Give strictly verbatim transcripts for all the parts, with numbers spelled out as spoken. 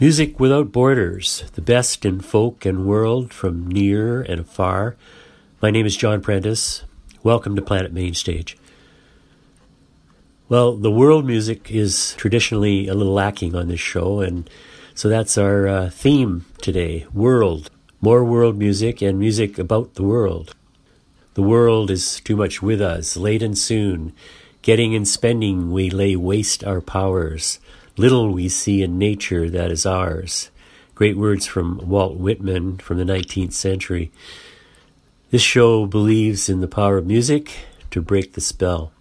Music without borders, the best in folk and world from near and afar. My name is John Prentiss. Welcome to Planet Mainstage. Well, the world music is traditionally a little lacking on this show, and so that's our uh, theme today, world. More world music and music about the world. The world is too much with us, late and soon. Getting and spending, we lay waste our powers. Little we see in nature that is ours. Great words from Walt Whitman from the nineteenth century. This show believes in the power of music to break the spell.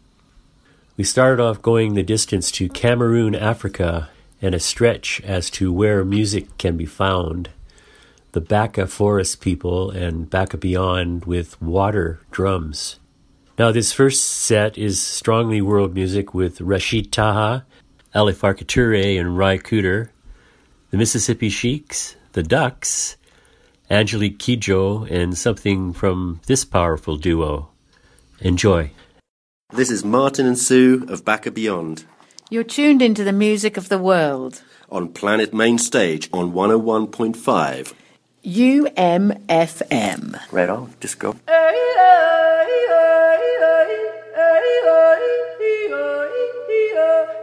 We started off going the distance to Cameroon, Africa, and a stretch as to where music can be found. The Baka Forest people and Baka Beyond with water drums. Now this first set is strongly world music with Rashid Taha, Ali Farka Touré and Ry Cooder, the Mississippi Sheiks, the Ducks, Angelique Kidjo, and something from this powerful duo. Enjoy. This is Martin and Sue of Baka Beyond. You're tuned into the music of the world. On Planet Main Stage on one oh one point five. U M F M. Right on, just go.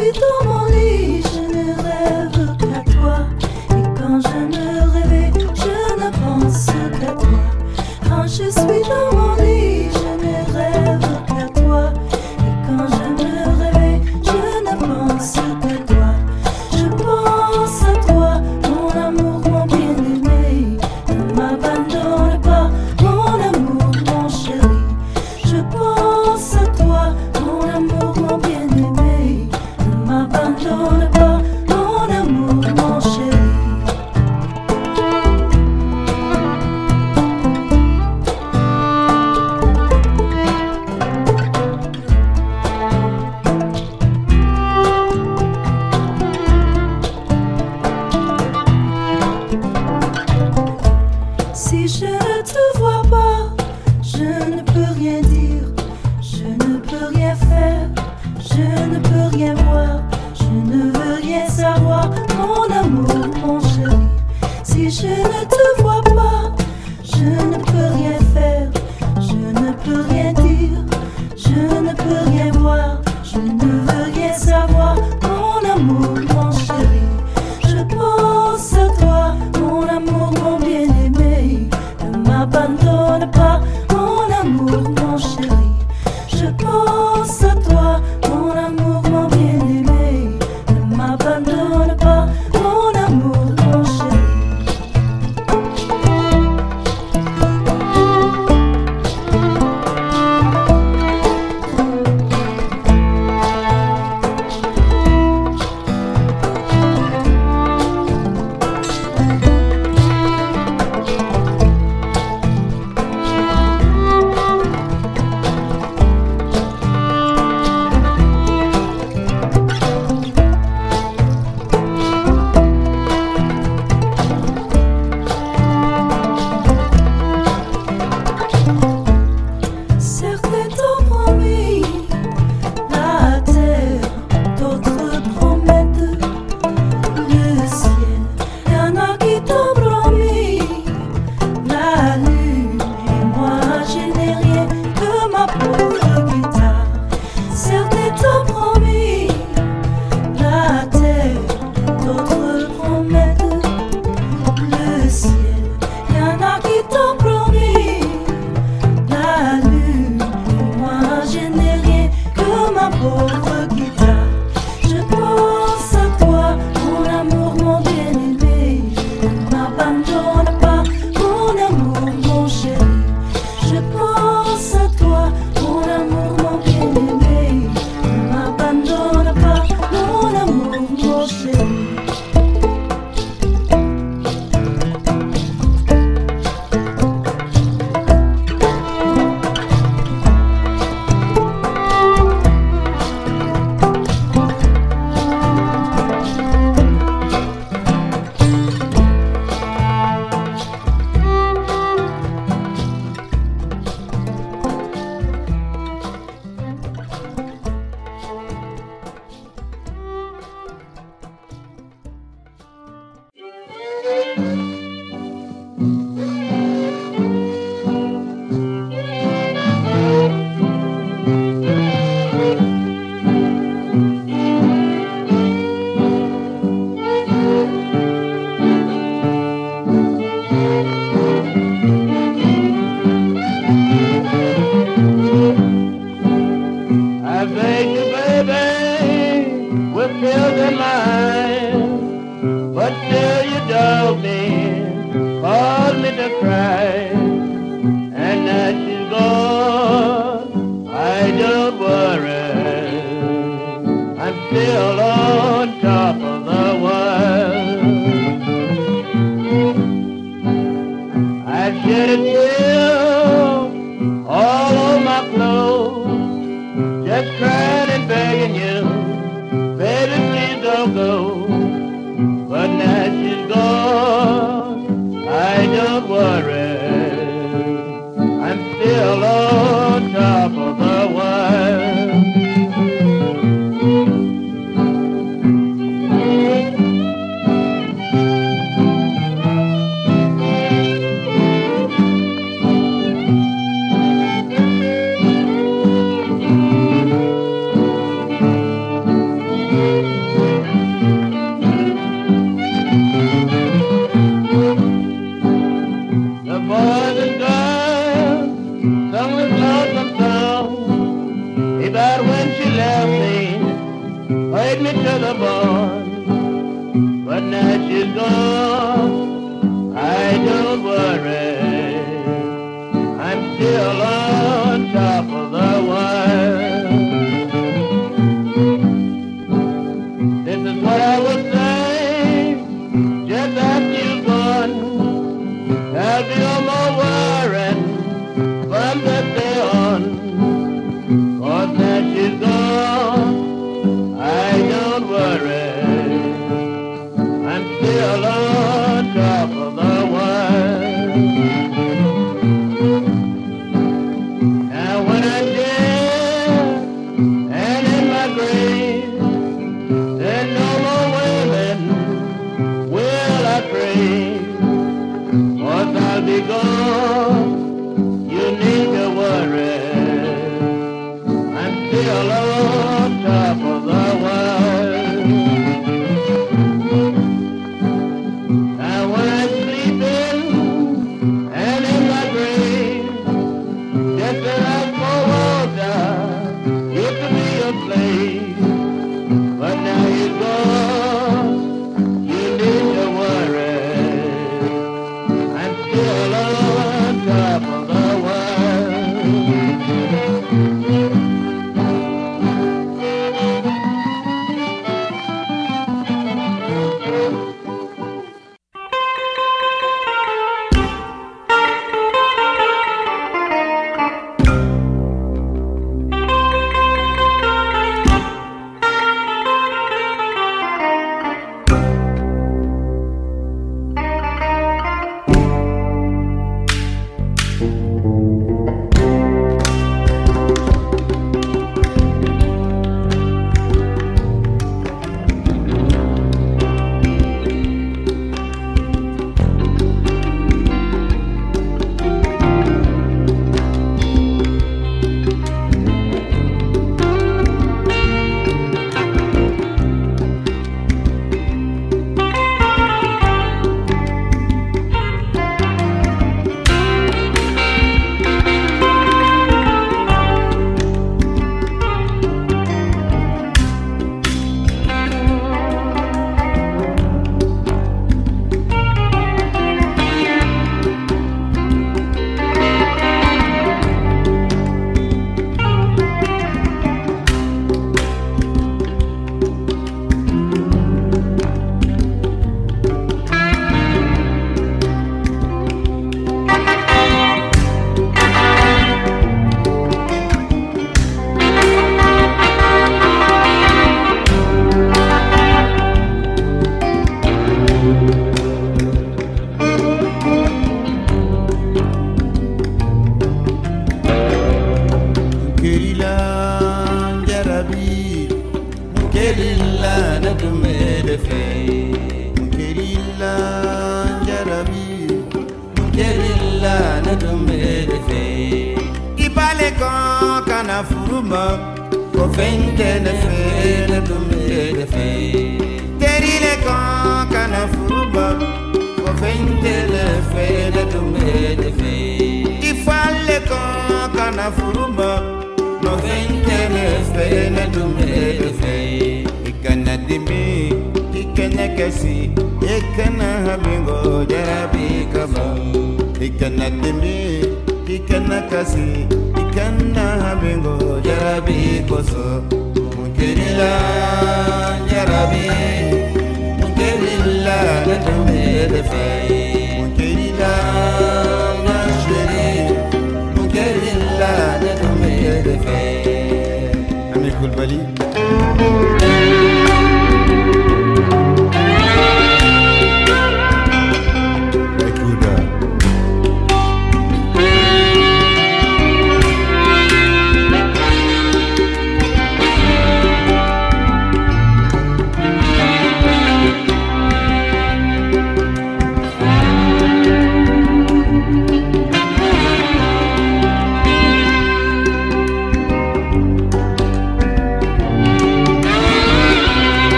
suis dans mon lit, je ne rêve qu'à toi. Et quand je me réveille, je ne pense qu'à toi. Quand je suis dans mon lit, je ne rêve qu'à toi. Et quand je me réveille, je ne pense qu'à toi. Je pense à toi, mon amour, mon bien-aimé. Ne m'abandonne pas, mon amour, mon chéri. Je pense à toi, mon amour, mon bien-aimé. Ne m'abandonne pas, mon amour, mon chéri. Si je ne te vois pas, je ne peux rien dire, je ne peux rien faire, je ne peux rien voir, je ne veux rien savoir, mon amour, mon chéri. Si je ne te vois pas, je ne peux rien faire, je ne peux rien dire, je ne peux rien voir, je ne veux rien savoir, mon amour, mon chéri. Je pense à toi, mon amour, mon bien-aimé. Ne m'abandonne pas, mon amour, mon chéri. Je pense à toi, mon amour, mon bien-aimé. Ne m'abandonne pas, mon amour, mon chéri. Certains t'ont promis la terre, d'autres promettent le ciel. Il y en a qui t'ont promis la lune, et moi je n'ai rien que ma pauvre guitare. Certains t'ont promis la terre, d'autres promettent le ciel. Il y en a qui t'ont promis la lune, et moi je n'ai rien que ma pauvre guitare. Je pense à toi, mon amour, mon bien-aimé. Ne m'abandonne pas, mon amour, mon chéri. Je pense à toi, mon amour, mon bien-aimé. Ne m'abandonne pas, mon amour, mon chéri. I beg you, baby, we'll fill the mine, but till you dog me, cause me to cry, and that you go, I don't worry, I'm still on top of the world. I shed a tear all over my clothes, just crying and begging you, baby, please don't go. But now she's gone, I don't worry, I'm still on top of the world. Thank you. love me, hurt me to the bone. But now she's gone, I don't worry. I'm still on top of the world. This is what I will say, just after you've gone. I'll be on my worrying from the day on. She's gone, I don't worry, I'm still on top of the world. Now when I'm dead and in my grave, there's no more women will I crave. 'Cause I'll be gone, you need to worry. Still on top of the world. Now when I'm sleeping and in my grave, just as for water, it could be a place. But now you're gone, you need to worry. I'm still on top of the world.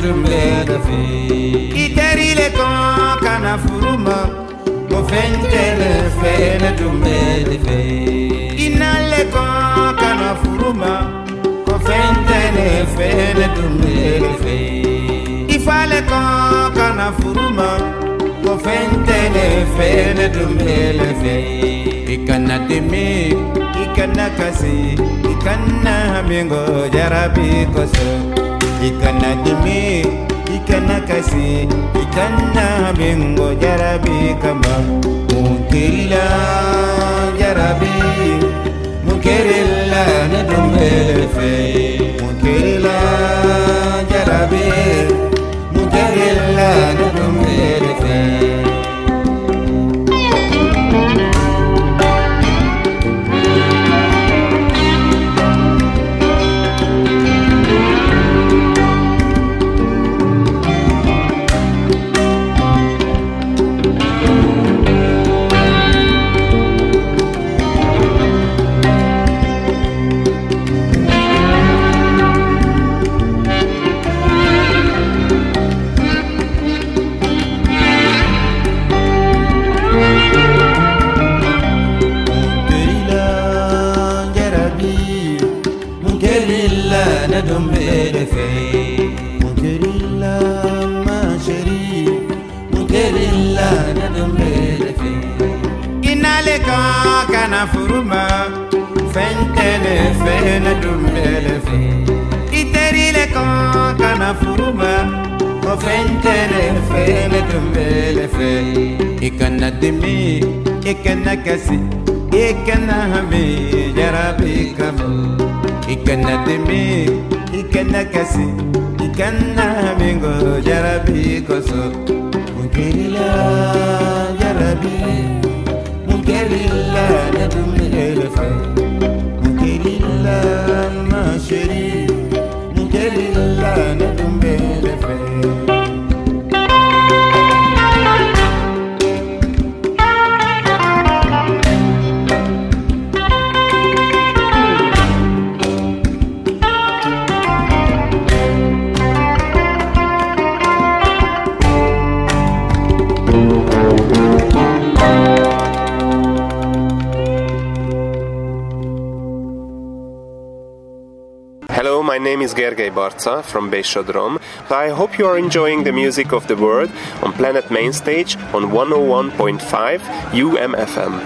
Fentelefé Iteri le kan kana furuma Mo fentelefé na dumbelefé Inale kan kana furuma Ko fentelefé na dumbelefé Ifale kan kana furuma Ko fentelefé na dumbelefé Ikana demi Ikana kasi Ikana hamingo Jarabi koso Ikana dimi, ikana kasi, ikana bingo jarabi kama Munkerila jarabi, munkerila nadumelefe Munkerila jarabi, munkerila nadumelefe Gergely Barca from Beshadrom. I hope you are enjoying the music of the world on Planet Mainstage on one oh one point five U M F M.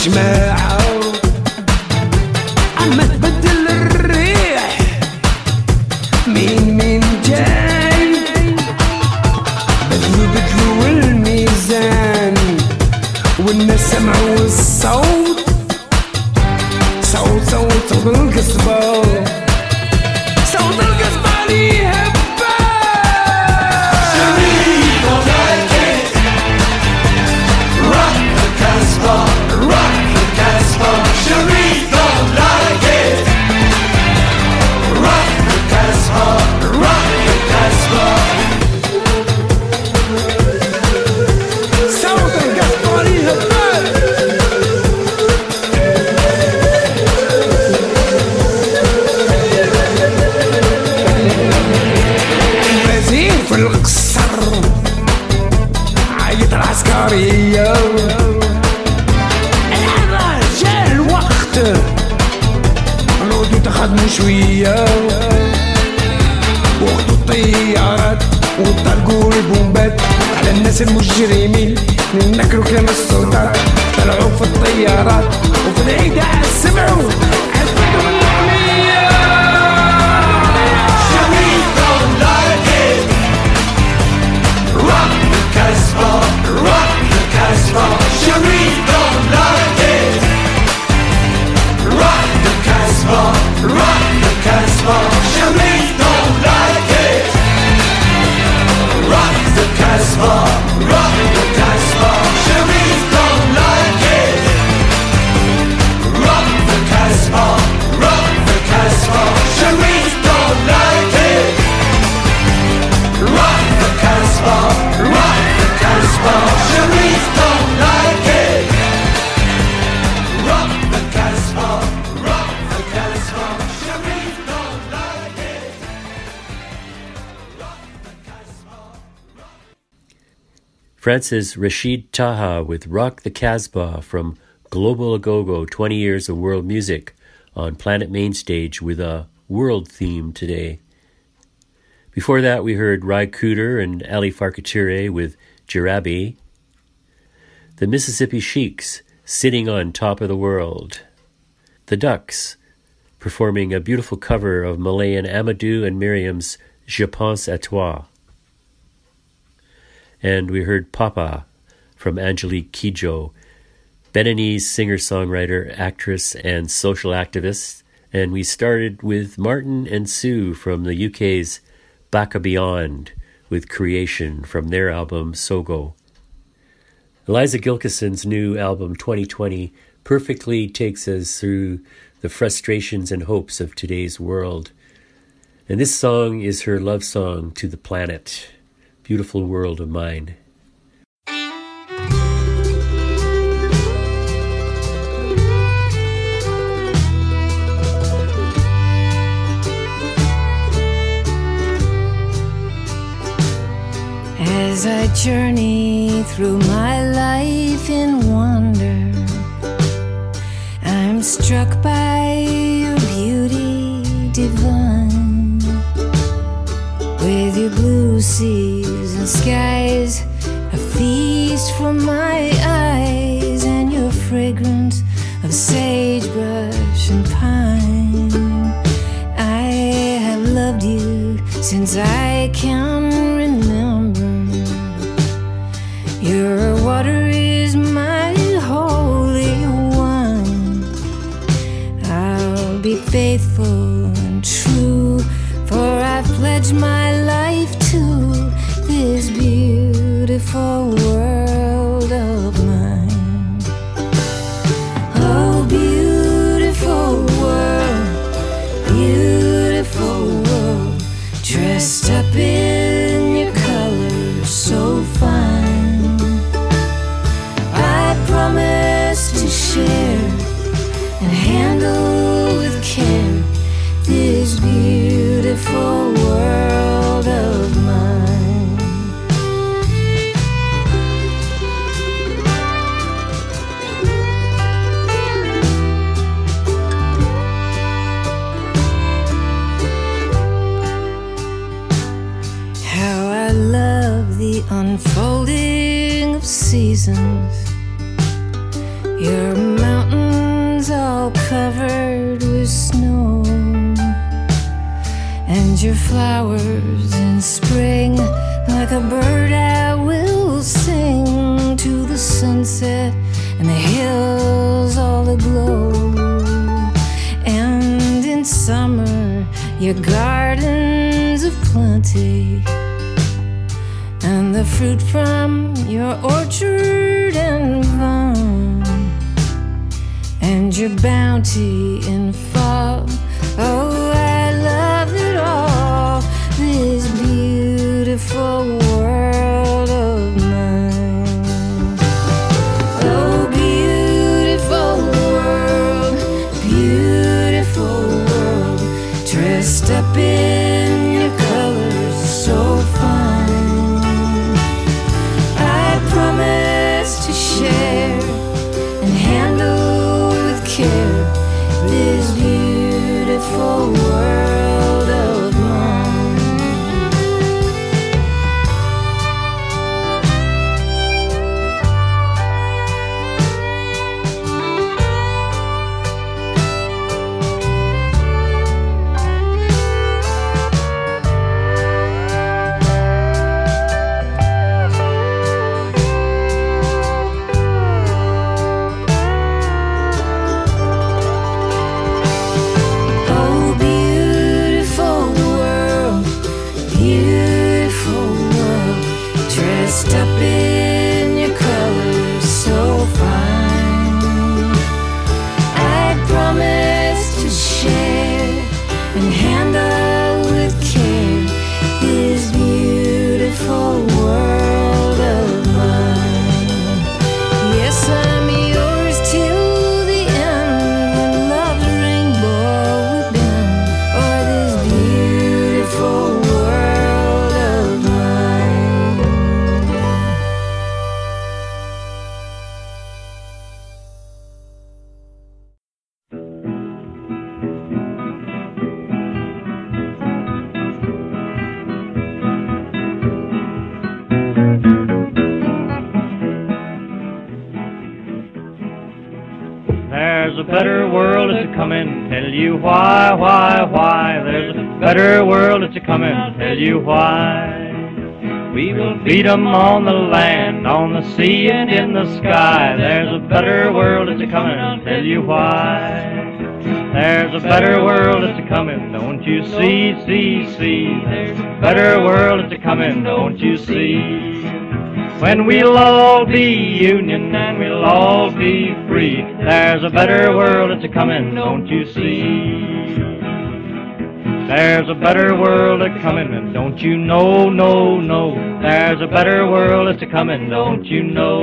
يتجمعوا عم تبدل الريح مين مين جاي بدلوا بدلوا الميزان والناس سمعوا الصوت صوت صوت بالقصبة صوت القصبة ليها شوية وخدوا الطيارات وطلقوا البومبات على الناس المجرمين ناكلوا كلام السلطات طلعوا في الطيارات وفي العيد سمعوا عزتهم الأغنية شبيب don't like it rock the casbah rock the casbah شبيب don't like it rock the casbah Rock the Casbah, Sharif don't like it. Rock the Casbah, rock the Casbah, Sharif don't like it. Rock the Casbah, rock the Casbah, Sharif don't like it. Rock the Casbah, rock the Casbah, Sharif don't like it. Rock the Casbah. France's Rashid Taha with Rock the Casbah from Global Agogo, twenty years of World Music, on Planet Mainstage with a world theme today. Before that, we heard Ry Cooder and Ali Farka Touré with Jarabi. The Mississippi Sheiks, Sitting on Top of the World. The Ducks, performing a beautiful cover of Malayan Amadou and Mariam's Je Pense à Toi. And we heard Papa from Angelique Kidjo, Beninese singer-songwriter, actress, and social activist. And we started with Martin and Sue from the U K's Baka Beyond with Creation from their album Sogo. Eliza Gilkyson's new album twenty twenty perfectly takes us through the frustrations and hopes of today's world. And this song is her love song to the planet. Beautiful world of mine. As I journey through my life in wonder, I'm struck by your beauty divine, with your blue sea skies, a feast for my eyes, and your fragrance of sagebrush and pine. I have loved you since I can remember. Your water is my holy wine. I'll be faithful and true, for I've pledged my life to this beautiful world of mine. Oh, beautiful world, beautiful world, dressed up in your colors so fine. I promise to share and handle with care this beautiful world of mine. all covered with snow, and your flowers in spring, like a bird I will sing to the sunset and the hills all aglow. And in summer, your gardens of plenty, and the fruit from your orchard and vine, and your bounty in fall. Oh, I love it all, this beautiful world of mine. Oh, beautiful world, beautiful world, dressed up in your colors so fine. I promise to share and handle this beautiful world of mine. Why, why, why? There's a better world that's a-comin', I'll tell you why. We will beat 'em on the land, on the sea, and in the sky. There's a better world that's a-comin', I'll tell you why. There's a better world that's a-comin', don't you see, see, see. There's a better world that's a-comin', don't you see. When we'll all be union and we'll all be free, there's a better world that's a-comin', don't you see? There's a better world a-comin', and don't you know, no, no. There's a better world that's a-comin', don't you know?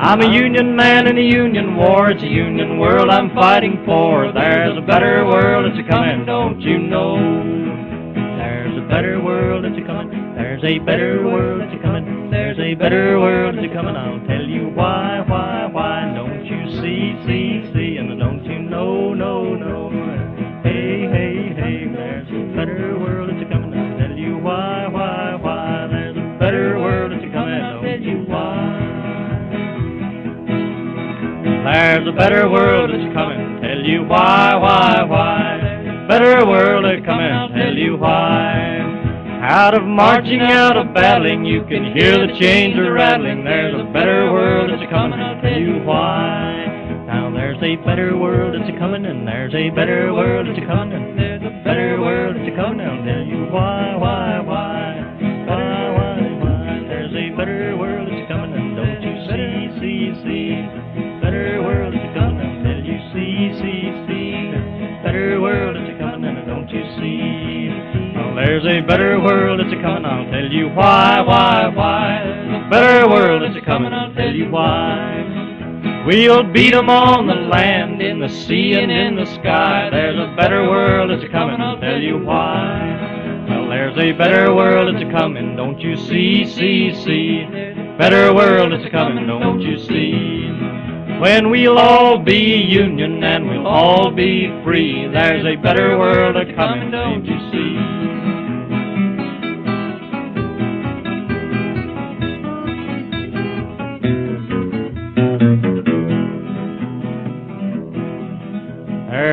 I'm a union man in a union war, it's a union world I'm fighting for. There's a better world that's a-comin', don't you know? There's a better world that's a-comin'. There's a better world that's a-comin', there's a better world that's a-comin', I'll tell you why, why, why, don't you see, see, see, and don't you know, no, no, hey, hey, hey, there's a better world that's a-comin', I'll tell you why, why, why, there's a better world that's a-comin', I'll tell you why. There's a better world that's a-comin', tell you why, why, why, there's a better world that's a-comin', I'll tell you why. Out of marching, out of battling, you can hear the chains are rattling. There's a better world that's a-comin', I'll tell you why. Now there's a better world that's a-comin', and there's a better world that's a-comin', and there's a better world that's a-comin', I'll tell you why, why, why, why, why, why. There's a better world that's a-comin', and don't you see, see, see. Better world that's a-comin', I'll tell you see, see, see. Better world that's a-comin', and don't you see. There's a better world that's a-comin', I'll tell you why, why, why. There's a better world that's a-comin', I'll tell you why. We'll beat 'em on the land, in the sea, and in the sky. There's a better world that's a-comin', I'll tell you why. Well, there's a better world that's a-comin', don't you see, see, see. Better world that's a-comin', don't you see. When we'll all be union and we'll all be free, there's a better world a-comin', don't you see.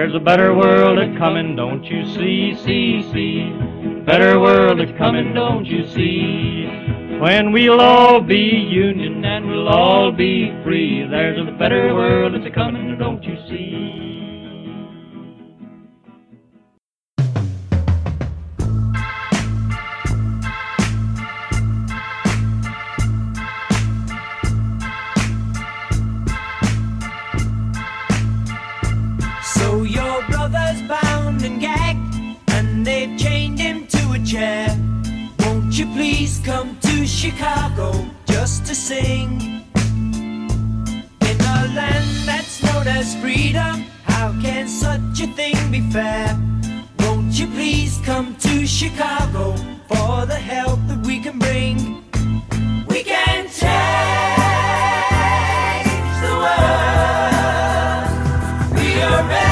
There's a better world a comin', don't you see, see, see? Better world a comin', don't you see? When we'll all be union and we'll all be free, there's a better world that's a comin', don't you see? Won't you please come to Chicago just to sing? In a land that's known as freedom, how can such a thing be fair? Won't you please come to Chicago for the help that we can bring? We can change the world. We are ready.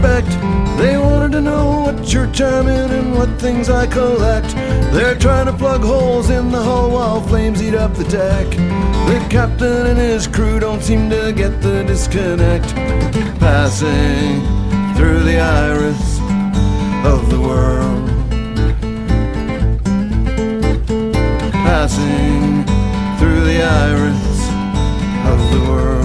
respect. They wanted to know what church I'm in and what things I collect. They're trying to plug holes in the hull while flames eat up the deck. The captain and his crew don't seem to get the disconnect. Passing through the iris of the world. Passing through the iris of the world.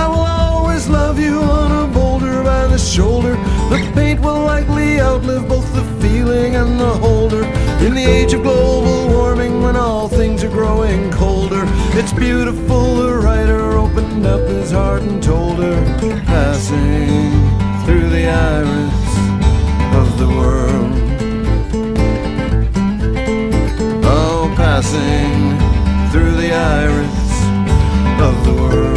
I will always love you on a boulder by the shoulder. The paint will likely outlive both the feeling and the holder. In the age of global warming, when all things are growing colder, it's beautiful. The writer opened up his heart and told her. Passing through the iris of the world. Oh, passing through the iris of the world.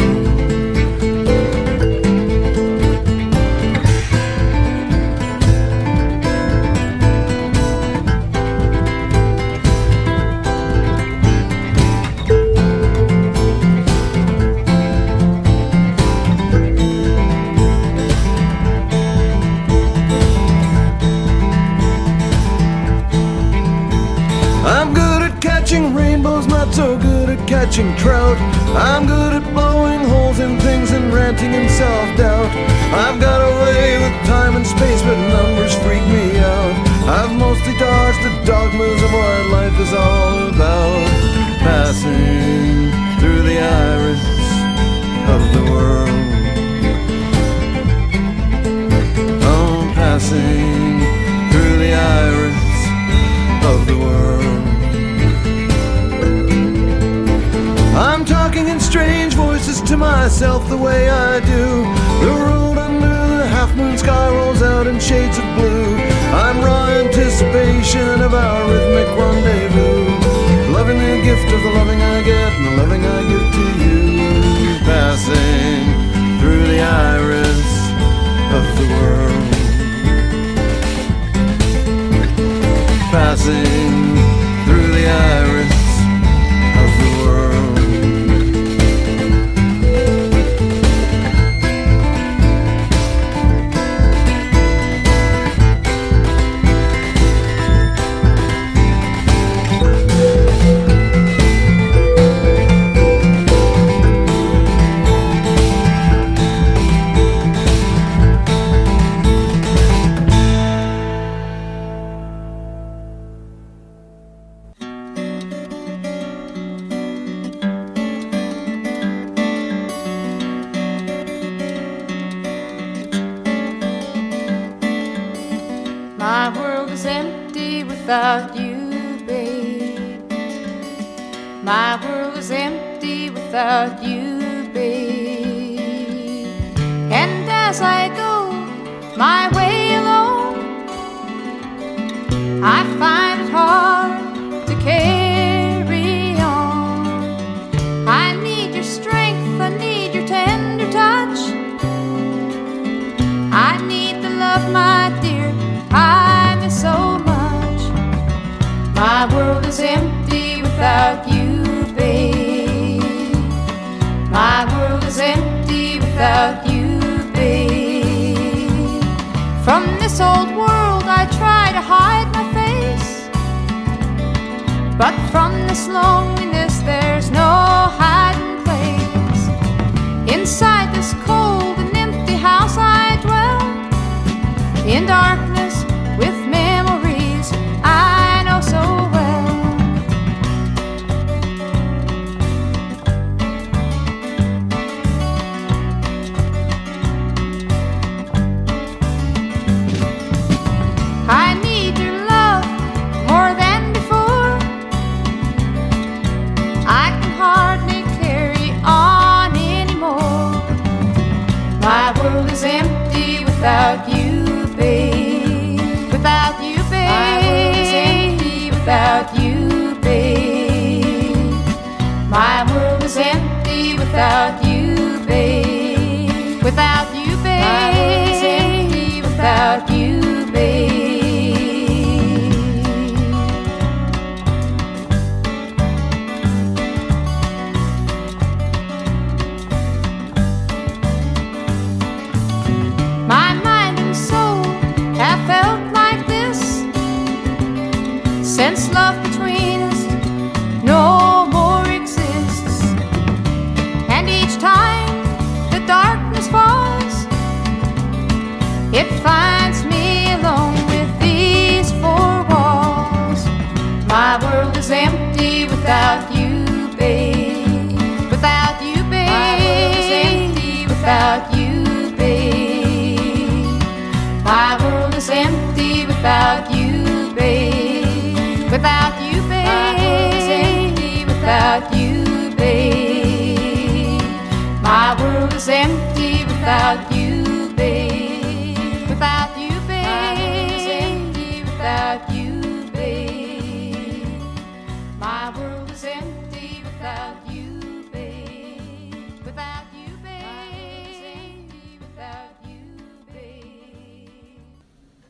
Catching trout. I'm good at blowing holes in things and ranting and self-doubt. I've got away with time and space, but numbers freak me out. I've mostly dodged the dogmas of what life is all about. Passing through the iris of the world. Oh, passing through the iris of the world. I'm talking in strange voices to myself the way I do. The road under the half-moon sky rolls out in shades of blue. I'm raw anticipation of our rhythmic rendezvous. Loving the gift of the loving I get and the loving I give to you. Passing through the iris of the world. Passing through the iris.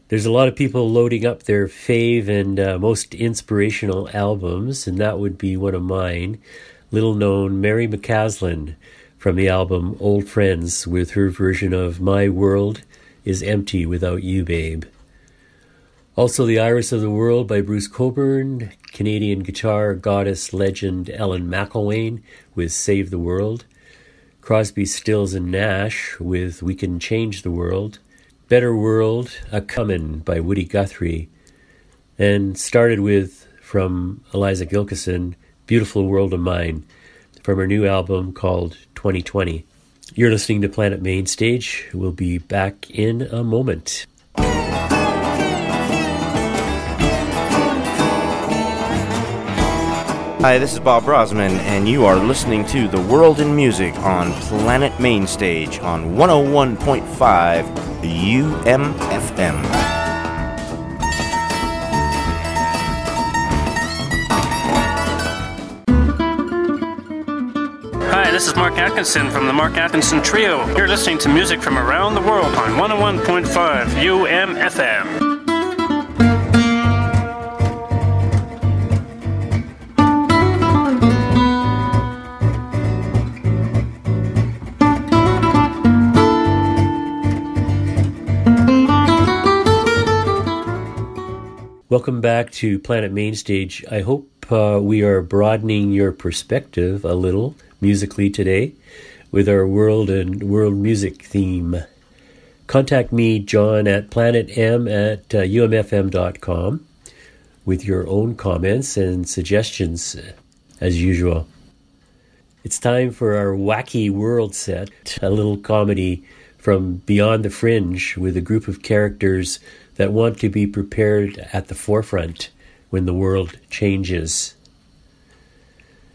There's a lot of people loading up their fave and uh, most inspirational albums, and that would be one of mine. Little known Mary McCaslin from the album Old Friends with her version of My World is Empty Without You, Babe. Also The Iris of the World by Bruce Coburn, Canadian guitar goddess legend Ellen McIlwain with Save the World, Crosby, Stills and Nash with We Can Change the World, Better World, A Comin' by Woody Guthrie, and started with, from Eliza Gilkyson, Beautiful World of Mine, from her new album called twenty twenty. You're listening to Planet Mainstage. We'll be back in a moment. Hi, this is Bob Rosman, and you are listening to The World in Music on Planet Mainstage on one oh one point five U M F M. This is Mark Atkinson from the Mark Atkinson Trio. You're listening to music from around the world on one oh one point five U M F M. Welcome back to Planet Mainstage. I hope uh, we are broadening your perspective a little musically today with our world and world music theme. Contact me, John, at planetm at uh, U M F M dot com with your own comments and suggestions as usual. It's time for our wacky world set, a little comedy from Beyond the Fringe with a group of characters that want to be prepared at the forefront when the world changes.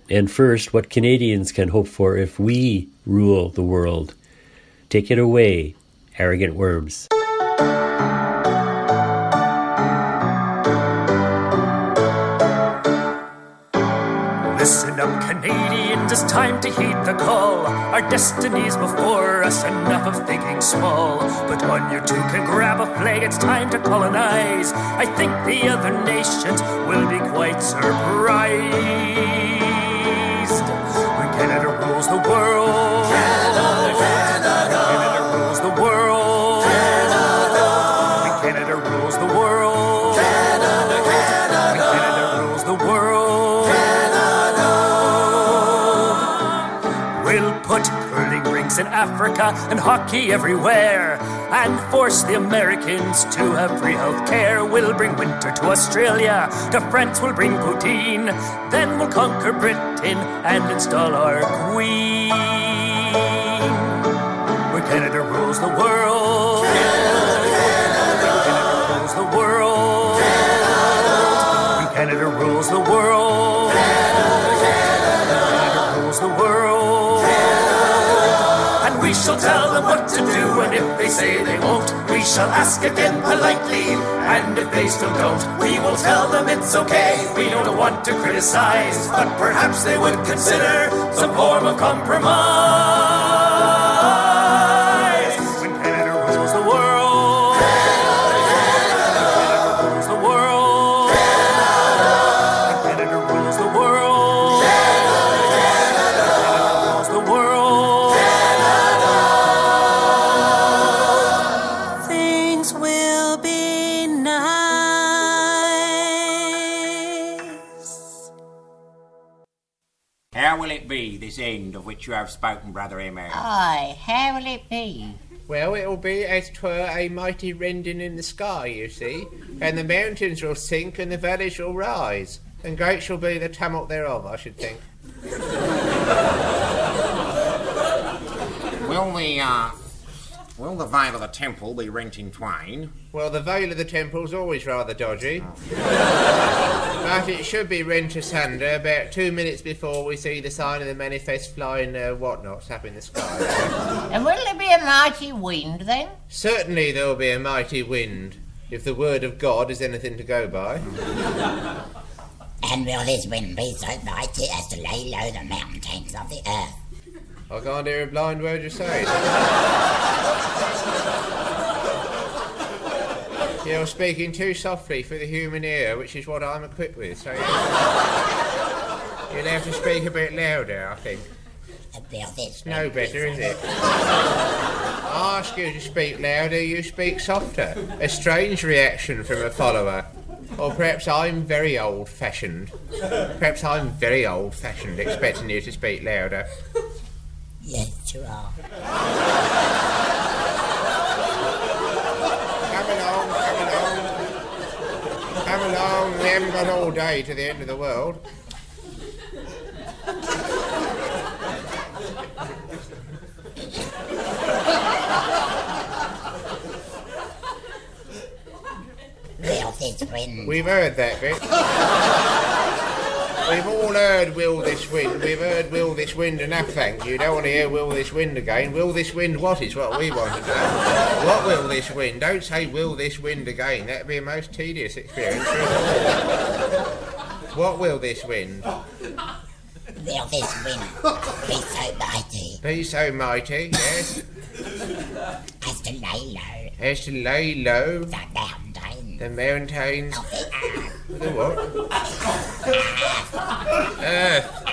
And first, what Canadians can hope for if we rule the world. Take it away, Arrogant Worms. Listen up, Canadians, it's time to heed the call. Our destiny's before us, enough of thinking small. But one or two can grab a flag, it's time to colonize. I think the other nations will be quite surprised. Canada rules the world. Canada, Canada. Canada rules the world. Canada. Canada rules the world. Canada, Canada. Canada rules the world. Canada. We'll put curling rinks in Africa and hockey everywhere, and force the Americans to have free health care. We'll bring winter to Australia, to France we'll bring poutine, then we'll conquer Britain and install our queen. Where Canada rules the world. Canada, Canada. Canada rules the world. Canada, Canada rules the world. Canada, Canada. Canada rules the world. Canada. And we shall tell them what to do, and if they say they won't, we shall ask again politely, and if they still don't, we will tell them it's okay. We don't want to criticize, but perhaps they would consider some form of compromise. When Canada rules the world. Canada, Canada rules the world. Canada rules the world. Canada rules the world. How will it be, this end of which you have spoken, Brother Emma? Aye, how will it be? Well, it'll be as twere a mighty rending in the sky, you see, and the mountains will sink and the valleys will rise, and great shall be the tumult thereof, I should think. Will the, uh, will the veil of the temple be rent in twain? Well, the veil of the temple's always rather dodgy. Oh. But it should be rent asunder about two minutes before we see the sign of the manifest flying uh, whatnots up in the sky. And will there be a mighty wind, then? Certainly there will be a mighty wind, if the word of God is anything to go by. And will this wind be so mighty as to lay low the mountains of the earth? I can't hear a blind word you say. You're speaking too softly for the human ear, which is what I'm equipped with, so you'll have to speak a bit louder, I think. It's no better, is it? I ask you to speak louder, you speak softer. A strange reaction from a follower. Or perhaps I'm very old-fashioned. Perhaps I'm very old-fashioned, expecting you to speak louder. Yes, you are. Come along, come along. Come along, we haven't got all day to the end of the world. Will this wind? We've heard that bit. We've all heard will this wind. We've heard will this wind enough, thank you. Don't want to hear will this wind again. Will this wind what is what we want to know. What will this wind? Don't say will this wind again. That'd be a most tedious experience. What will this wind? Will this wind be so mighty? Be so mighty, yes. As to lay low. As to lay low. The mountains. The mountains. Of the earth. The what? Earth.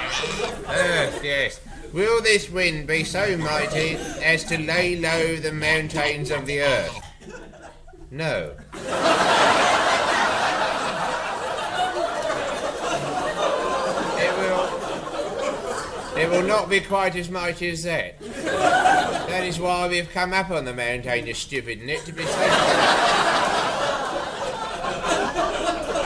Earth, yes. Will this wind be so mighty as to lay low the mountains of the earth? No. It will not be quite as mighty as that. That is why we've come up on the mountain, you stupid nit, to be safe.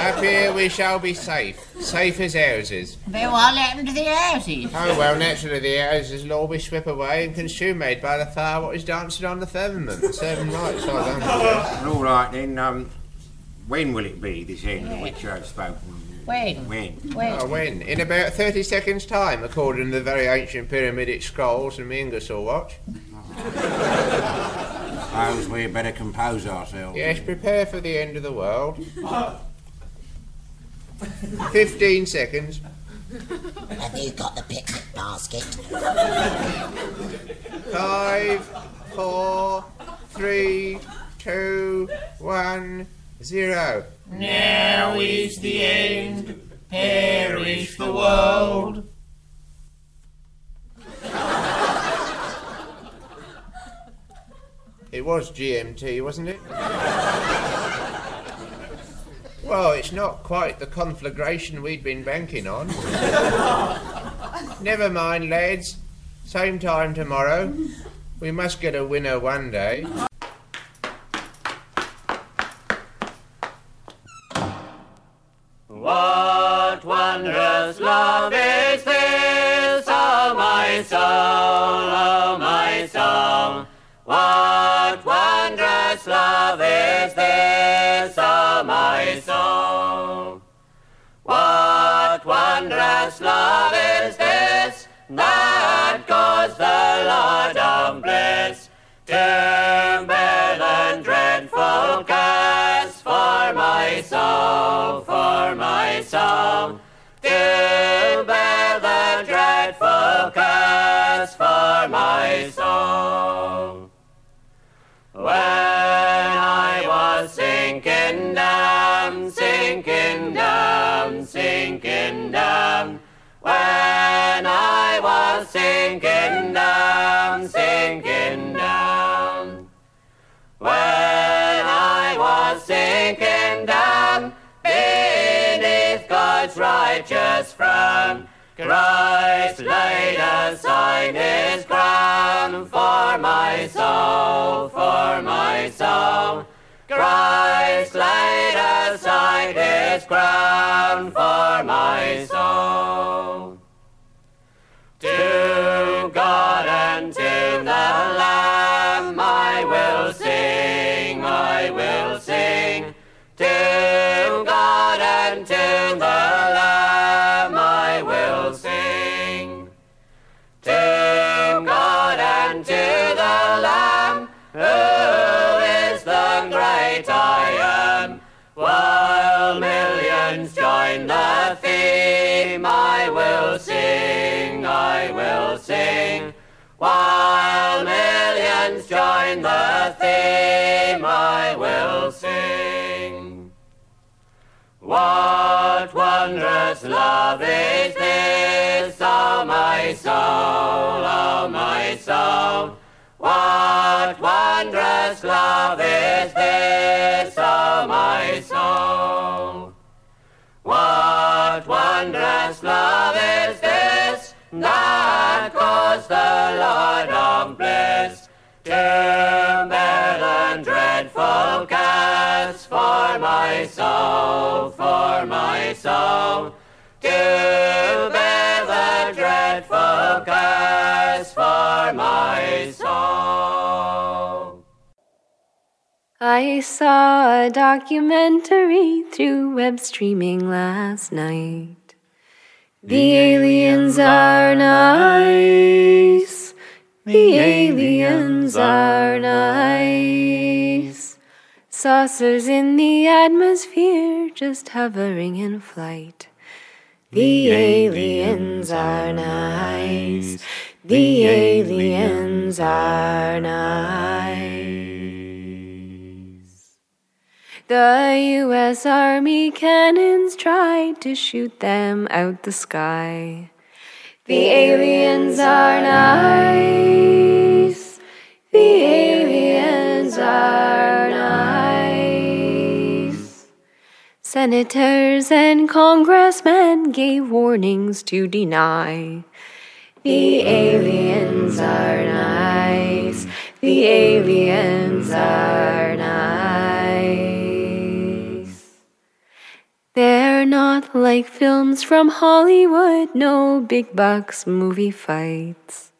Up here we shall be safe. Safe as houses. But what happened to the houses? Oh, well, naturally the houses will all be swept away and consumed by the fire what is dancing on the firmament. Seven nights, I don't know. All right, then, um, when will it be, this end of which you have spoken? When? When? When? Oh, when? In about thirty seconds' time, according to the very ancient pyramidic scrolls and the Ingersoll watch. I suppose we'd better compose ourselves. Yes, prepare for the end of the world. Fifteen seconds. Have you got the picnic basket? Five, four, three, two, one... Zero. Now is the end. Perish the world. It was G M T, wasn't it? Well, it's not quite the conflagration we'd been banking on. Never mind, lads. Same time tomorrow. We must get a winner one day. What wondrous love is this, oh my soul, oh my soul. What wondrous love is this, oh my soul. What wondrous love is this, that caused the Lord of bliss to bear the dreadful curse for my soul, for my to bear the dreadful curse for my soul. When I was sinking down, sinking down, sinking down. When I was sinking down, sinking down. When I was sinking down, God's righteous frown, Christ laid aside his crown am for my soul, for my soul. Christ laid aside his crown for my soul. To God and to the Lamb I will sing, I will sing. To God and to the Lamb I will sing. To God and to the Lamb who is the great I am. While millions join the theme, I will sing, I will sing. While millions join the theme, I will sing. What wondrous love is this, oh my soul, oh my soul. What wondrous love is this, oh my soul. What wondrous love is this, that caused the Lord of bliss to meddle dreadful cast for my soul, for my soul. To bear the dreadful curse for my soul. I saw a documentary through web streaming last night. The, the aliens, aliens are nice. The aliens are nice. Saucers in the atmosphere just hovering in flight. The aliens are nice. The aliens are nice. The U S Army cannons tried to shoot them out the sky. The aliens are nice. The aliens are nice. Senators and congressmen gave warnings to deny. The aliens are nice. The aliens are nice. They're not like films from Hollywood, no big bucks movie fights.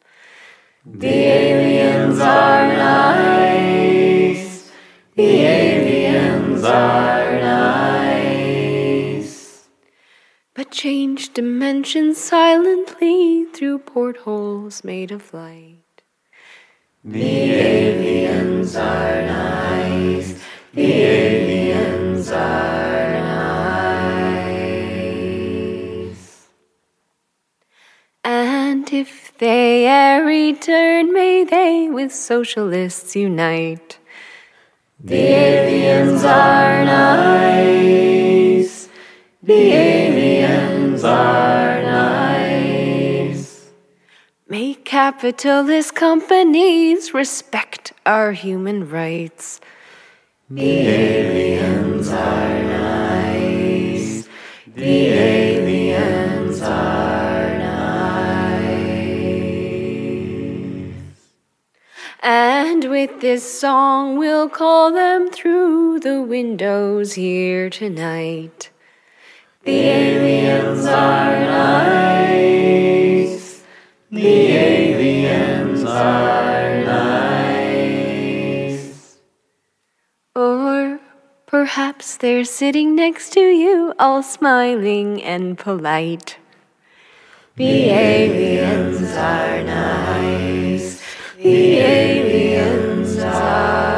The aliens are nice. The aliens are nice. But change dimensions silently through portholes made of light. The aliens are nice. The aliens are nice. And if they e'er return, may they with socialists unite. The aliens are nice. The aliens are nice. May capitalist companies respect our human rights. The aliens are nice. The aliens are nice. And with this song we'll call them through the windows here tonight. The aliens are nice. The aliens are nice. Or perhaps they're sitting next to you, all smiling and polite. The aliens are nice. The aliens are nice.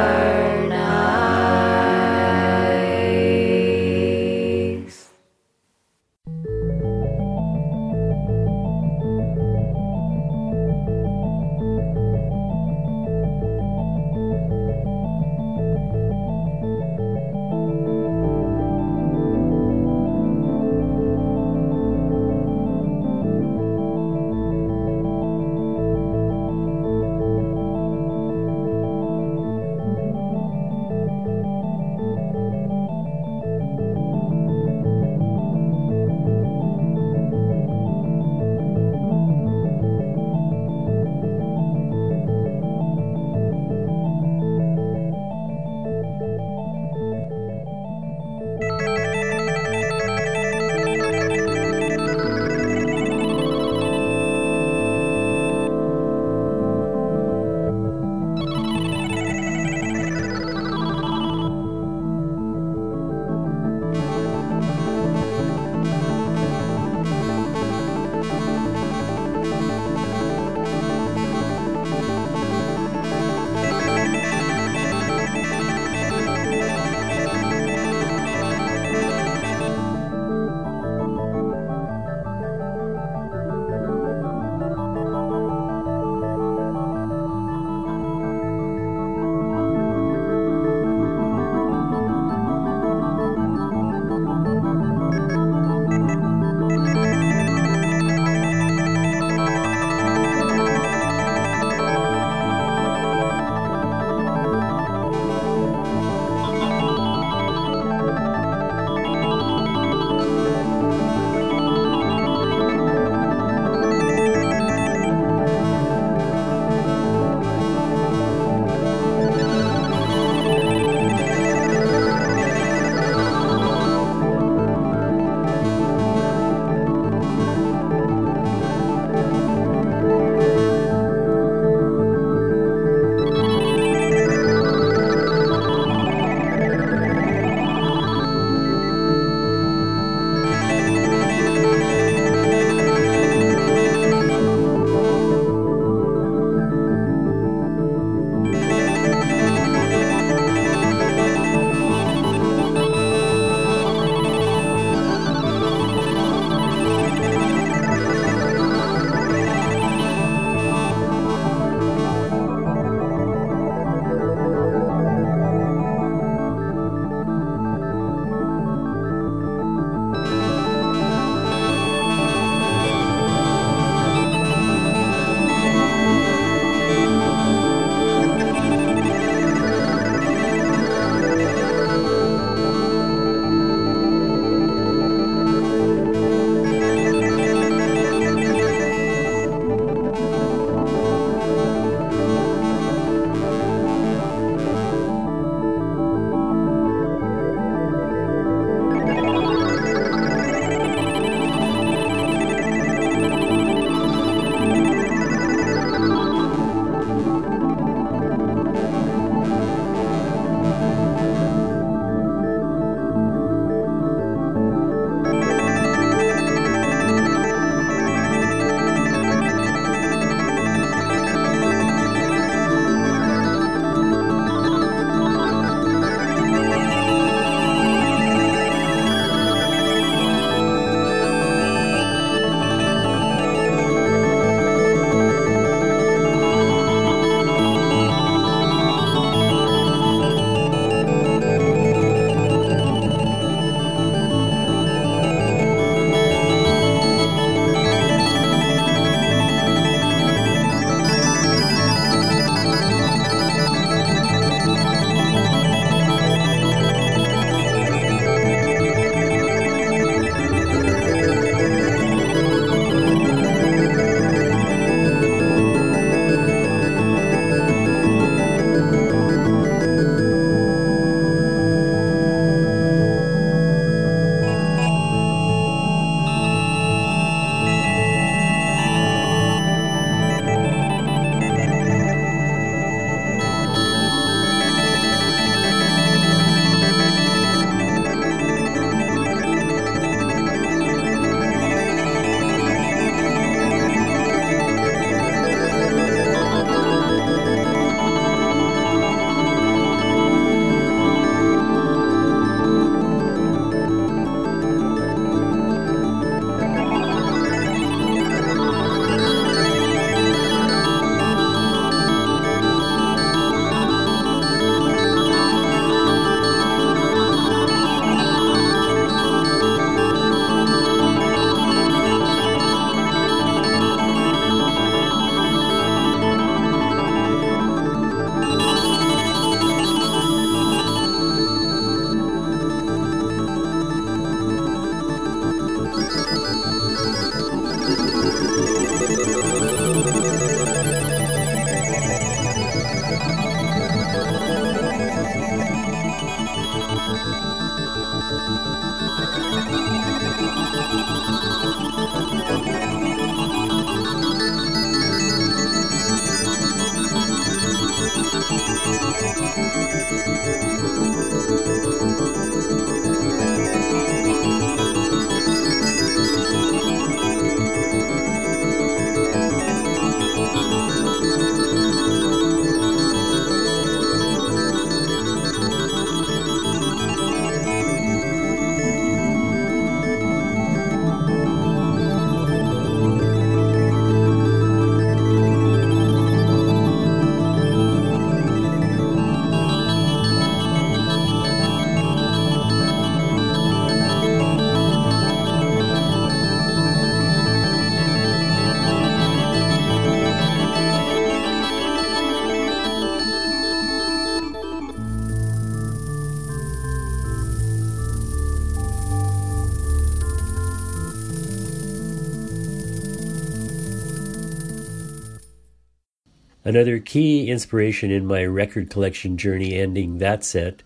Another key inspiration in my record collection journey ending that set,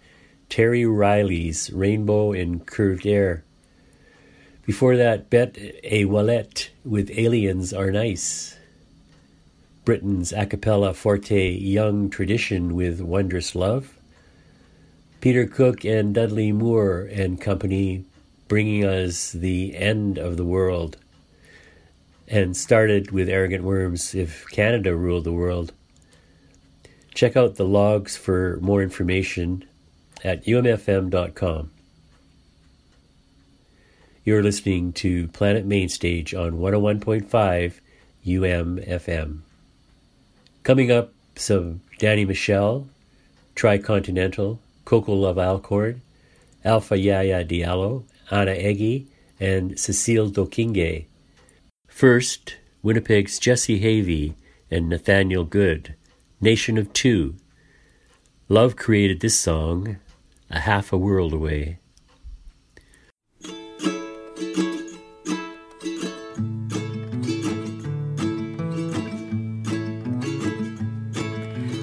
Terry Riley's Rainbow in Curved Air. Before that, Bet et Wallet with Aliens Are Nice. Britain's a cappella forte Young Tradition with Wondrous Love. Peter Cook and Dudley Moore and company bringing us The End of the World. And started with Arrogant Worms, If Canada Ruled the World. Check out the logs for more information at U M F M dot com. You're listening to Planet Mainstage on one oh one point five U M F M. Coming up, some Danny Michelle, Tricontinental, Coco Love Alcorn, Alpha Yaya Diallo, Anna Eggy, and Cecile Dokinge. First, Winnipeg's Jesse Havey and Nathaniel Good, Nation of Two. Love created this song, A Half a World Away.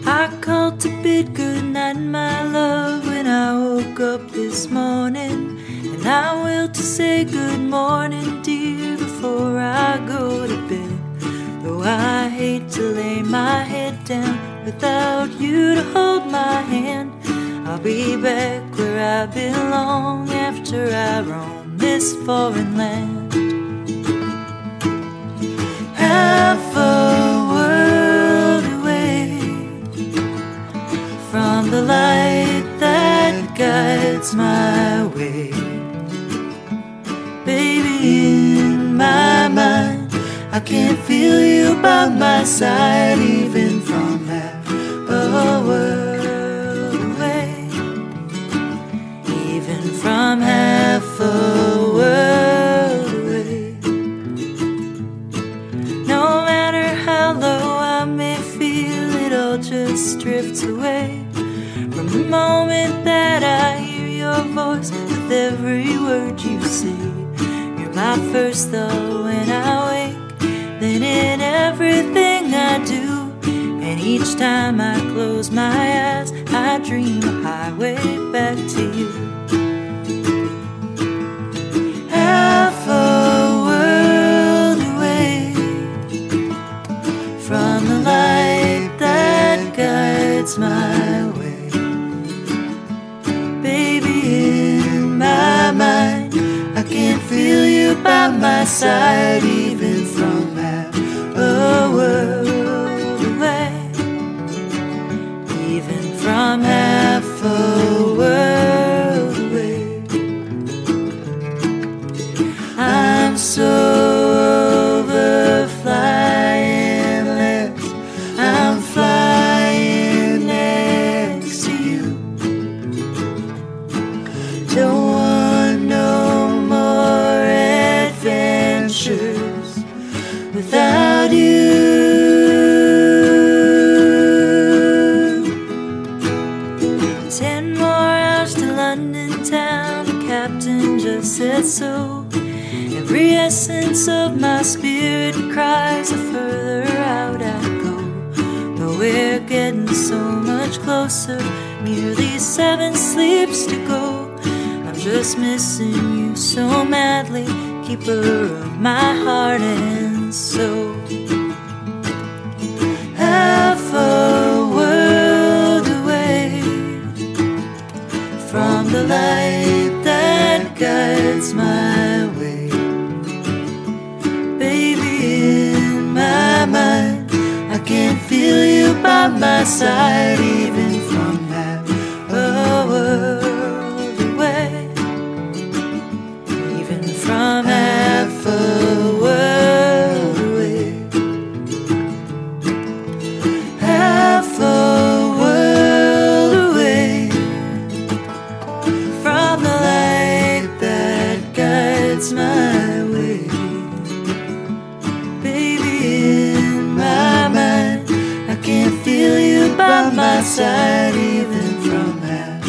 I called to bid goodnight, my love, when I woke up this morning, and I will to say good morning, dear, before I go to bed. Though I hate to lay my head down without you to hold my hand, I'll be back where I belong after I roam this foreign land. Half a world away from the light that guides my way. Baby, in my mind I can't feel you by my side, even from half a world away, even from half a world away. No matter how low I may feel, it all just drifts away. From the moment that I hear your voice, with every word you say, you're my first thought when I wake. Then in everything I do, and each time I close my eyes, I dream a highway back to you. Half a world away from the light that guides my way. Baby, in my mind, I can't feel you by my side, even from a world away, even from half a world away. I'm so over flying less, I'm flying next to you. Don't want no more adventures without you. Ten more hours to London town, the captain just said so. Every essence of my spirit cries, the further out I go. But we're getting so much closer, merely seven sleeps to go. I'm just missing you so madly, keeper of my heart and soul. Half a world away from the light that guides my way. Baby, in my mind, I can't feel you by my side, even from half a world away, even from half a world. By my side, even from half a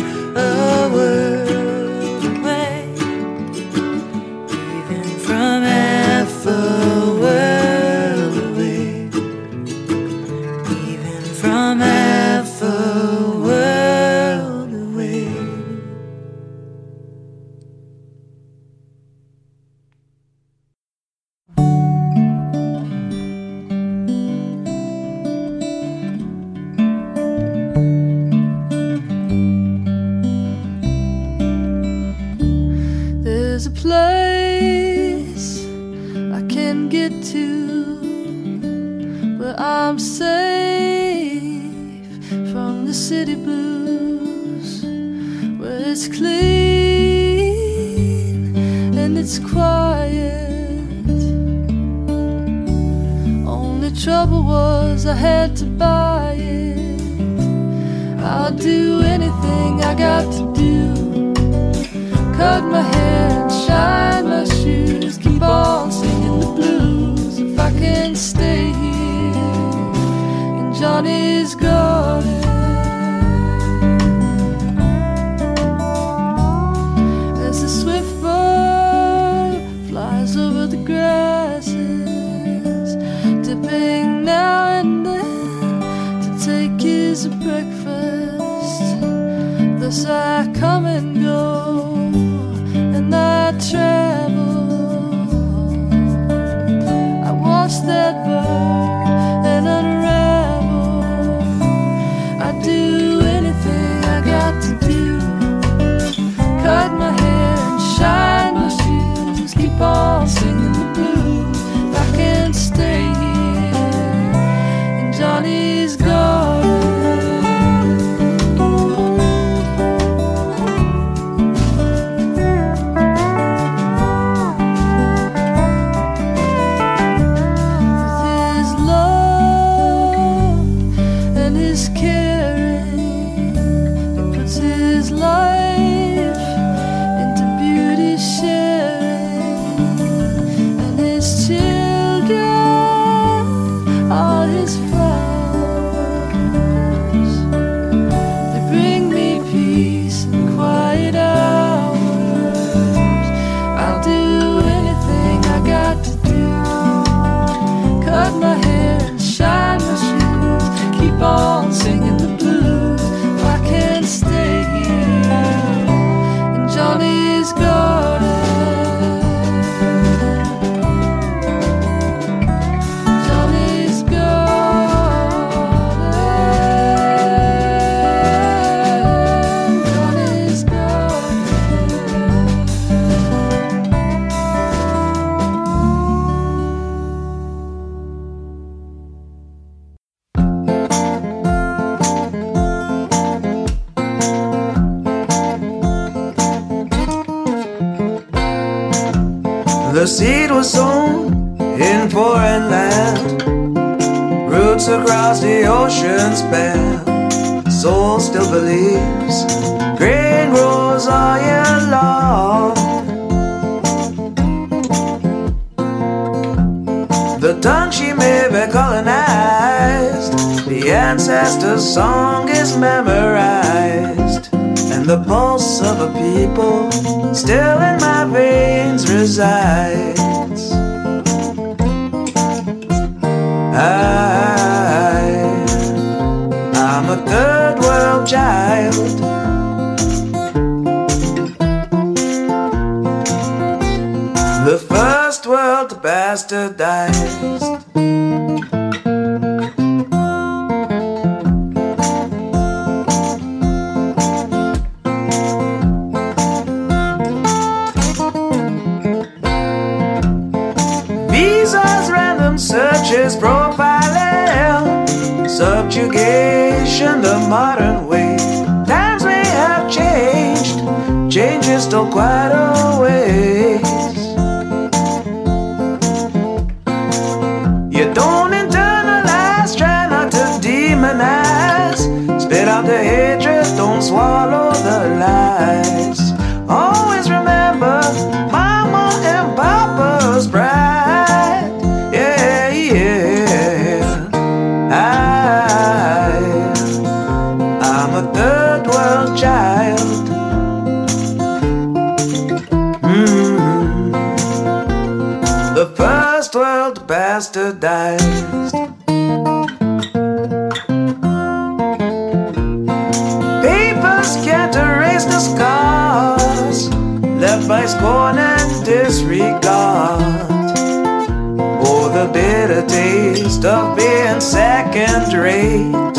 world away, even from half a world away, even from half a world away. There's a place I can get to where I'm safe from the city blues, where it's clean and it's quiet. Only trouble was I had to buy it. I'll do anything I got to do, cut my hair and shine my shoes, keep on singing the blues. If I can stay here in Johnny's garden, as the swift bird flies over the grasses, dipping now and then to take his breakfast. Thus I come and go, and I travel. I watch that bird and unravel. I do anything I got to do, cut my hair and shine my shoes, keep on singing the blues. If I can stay here in Johnny's garden. The seed was sown in foreign land, roots across the ocean span. Soul still believes, grain grows all year long. The tongue she may be colonized, the ancestor's song is memorized, and the pulse of a people still in my veins resides. I, I'm a third world child. The first world bastardized. Searches, profiling, subjugation, the modern way. Times may have changed, change is still quite a ways. You don't internalize, try not to demonize, spit out the hatred, don't swallow the lies. Always remember Mama and Papa's pride. Bastardized. second rate.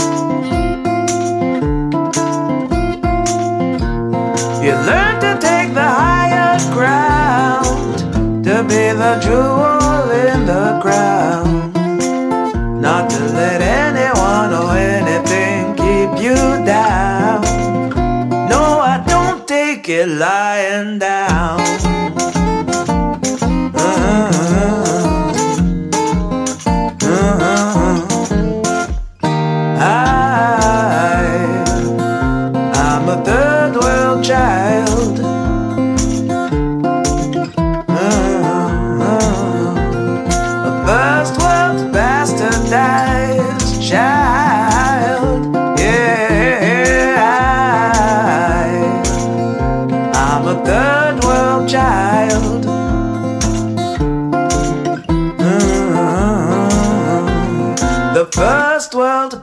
You learn to take the higher ground, to be the jewel in the crown, not to let anyone or anything keep you down. No, I don't take it lying down.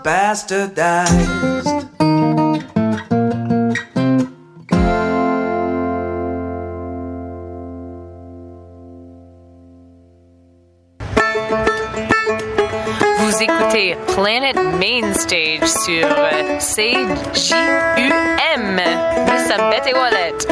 Bastardized. Vous écoutez Planet Mainstage sur C J U M, Mister Betty Wallet.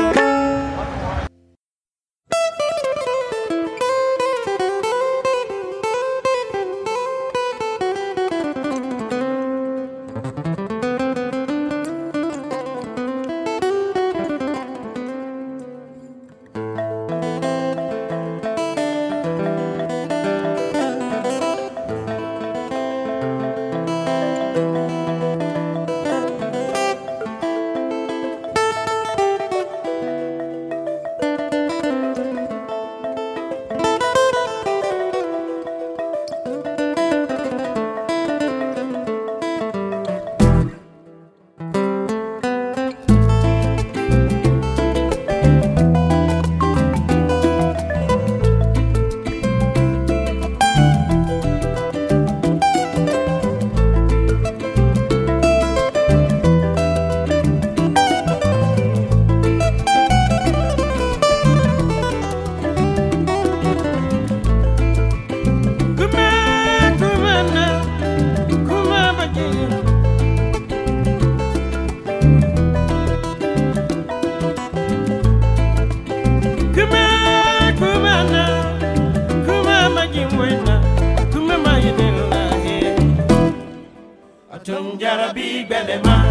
Jarabi belema,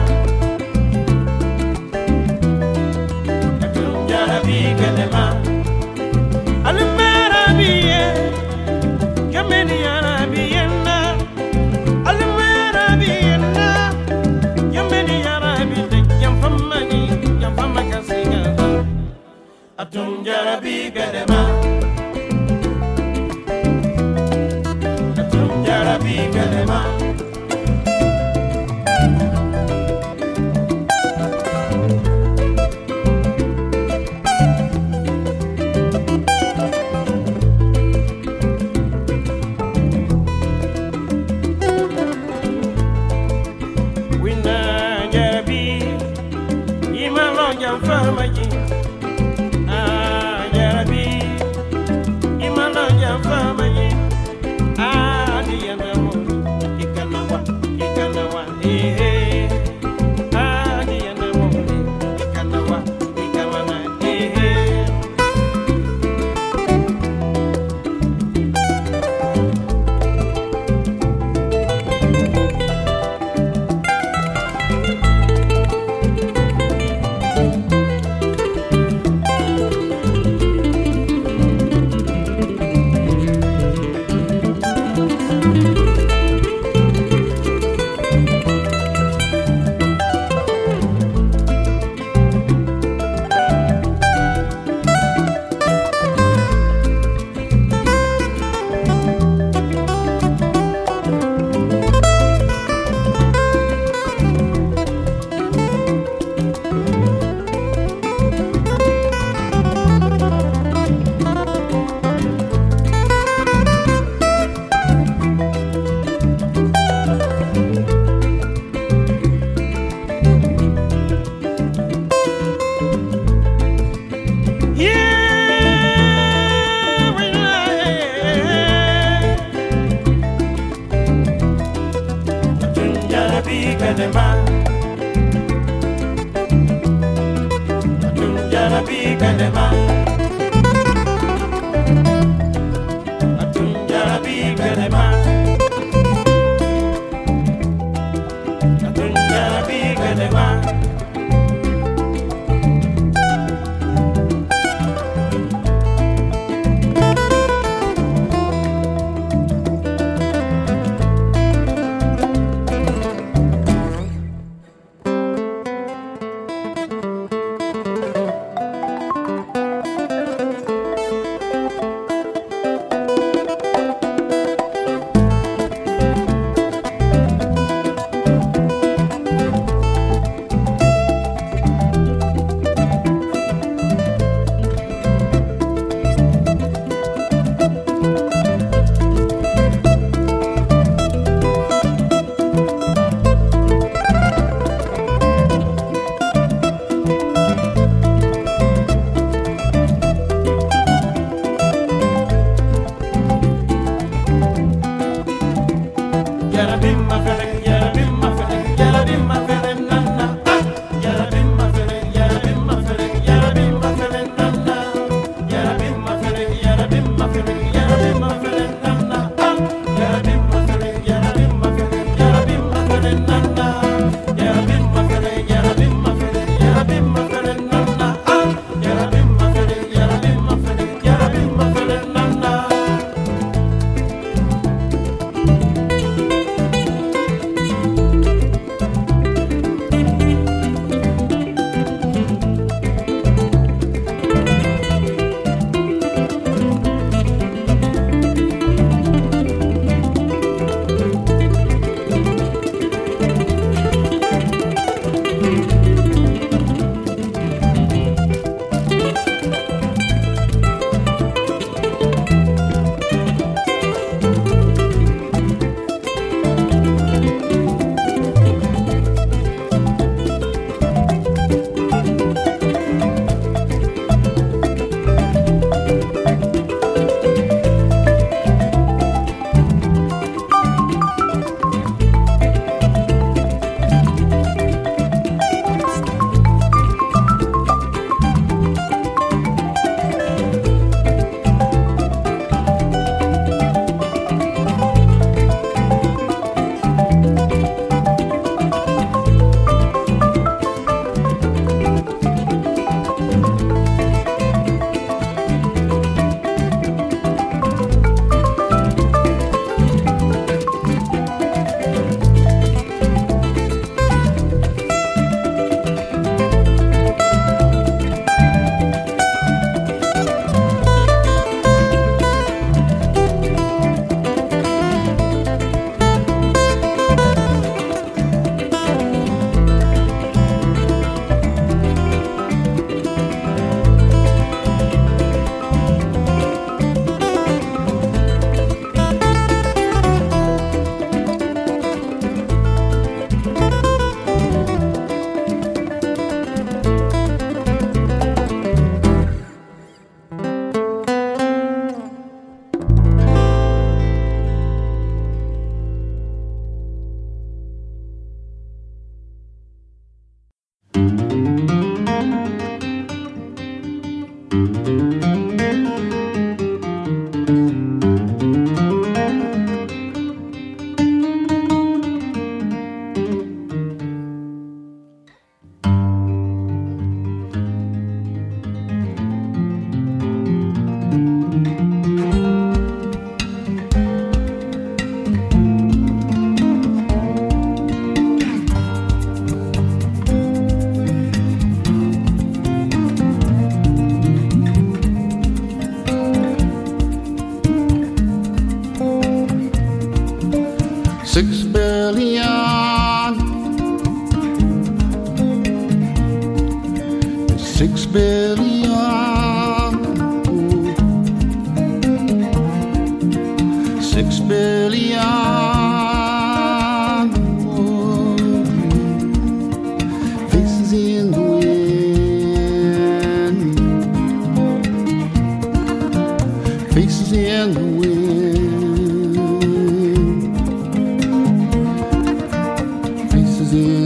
atum Jarabi belema. Alimarabiye, kameni Jarabiye na. Alimarabiye na, kameni Jarabi de jamfamani, jamfama kasinga. Atum Jarabi belema, atum Jarabi belema.